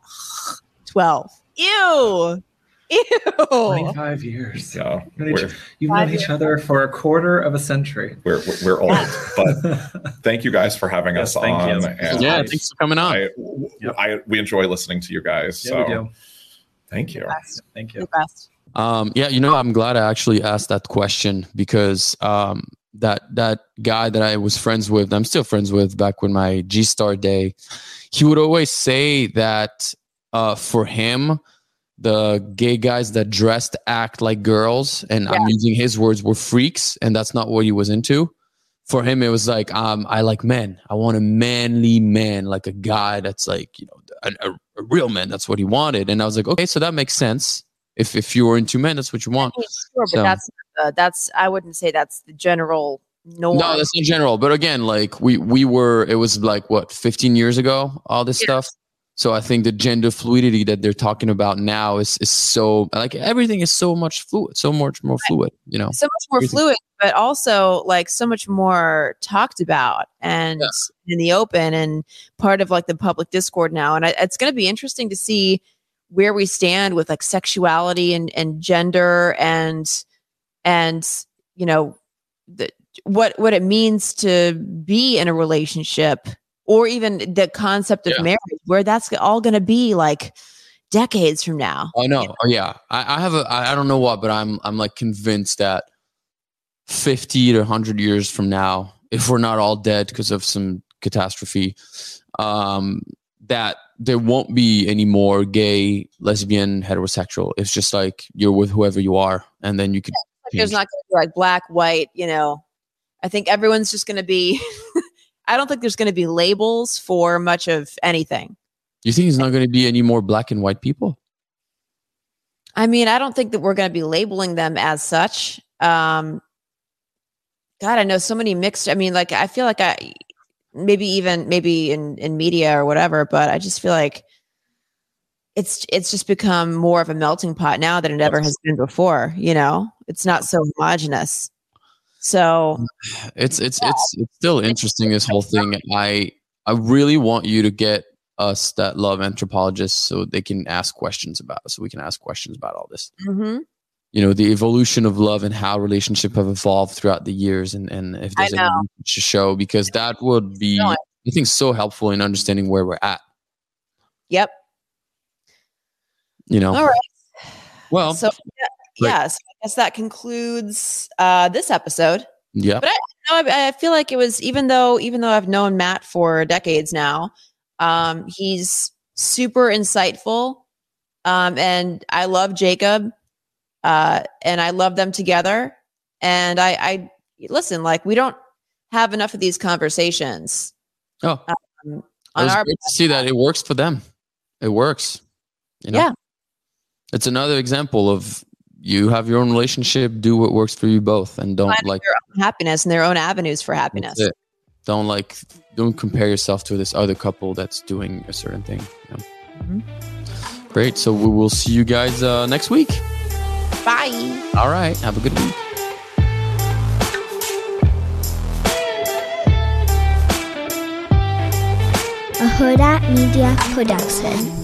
twelve. Ew. Ew. twenty-five years. Yeah, each, you've known each other for a quarter of a century. We're we're, we're old, but thank you guys for having yes, us thank on. You. And yeah, I, thanks for coming on. I, yep. I, we enjoy listening to you guys. Yeah, so. We do. Thank you. Thank you. The best. Um, yeah, you know, I'm glad I actually asked that question because um, that that guy that I was friends with, I'm still friends with back when my G Star day, he would always say that uh, for him, the gay guys that dressed act like girls, and yeah. I'm using his words, were freaks, and that's not what he was into. For him, it was like, um, I like men. I want a manly man, like a guy that's like, you know, a, a, a real man. That's what he wanted. And I was like, okay, so that makes sense. If if you were into men, that's what you want. Yeah, sure, so. But that's uh, that's I wouldn't say that's the general norm. No, that's not general. But again, like we we were, it was like what fifteen years ago, all this yeah. stuff. So I think the gender fluidity that they're talking about now is is so like everything is so much fluid, so much more fluid, you know. So much more everything. fluid, but also like so much more talked about and yes. in the open and part of like the public discord now. And I, it's going to be interesting to see where we stand with like sexuality and, and gender and and you know the, what what it means to be in a relationship. Or even the concept of yeah. marriage, where that's all going to be like decades from now. I know. You know? Oh, yeah. I, I have a, I don't know what, but I'm, I'm like convinced that fifty to a hundred years from now, if we're not all dead because of some catastrophe, um, that there won't be any more gay, lesbian, heterosexual. It's just like you're with whoever you are. And then you could. Yeah, like there's not going to be like black, white, you know. I think everyone's just going to be. I don't think there's going to be labels for much of anything. You think there's not going to be any more black and white people? I mean, I don't think that we're going to be labeling them as such. Um, God, I know so many mixed. I mean, like, I feel like I maybe even maybe in, in media or whatever, but I just feel like it's it's just become more of a melting pot now than it ever has been before. You know, it's not so homogenous. So it's it's yeah. it's it's still interesting, this whole thing. I I really want you to get us that love anthropologists so they can ask questions about us, so we can ask questions about all this. Mm-hmm. You know, the evolution of love and how relationship have evolved throughout the years, and, and if there's anything to show, because that would be I think so helpful in understanding where we're at. Yep. You know. All right. Well. So, yeah. Like, yeah, so I guess that concludes uh, this episode. Yeah, but I, you know, I, I feel like it was even though even though I've known Matt for decades now, um, he's super insightful, um, and I love Jacob, uh, and I love them together. And I, I listen, like we don't have enough of these conversations. Oh, um, on our to see that it works for them. It works. You know? Yeah, it's another example of. You have your own relationship. Do what works for you both, and don't like their own happiness and their own avenues for happiness. Don't like, don't compare yourself to this other couple that's doing a certain thing. You know? Mm-hmm. Great. So we will see you guys uh, next week. Bye. All right. Have a good week. A Huda Media Production.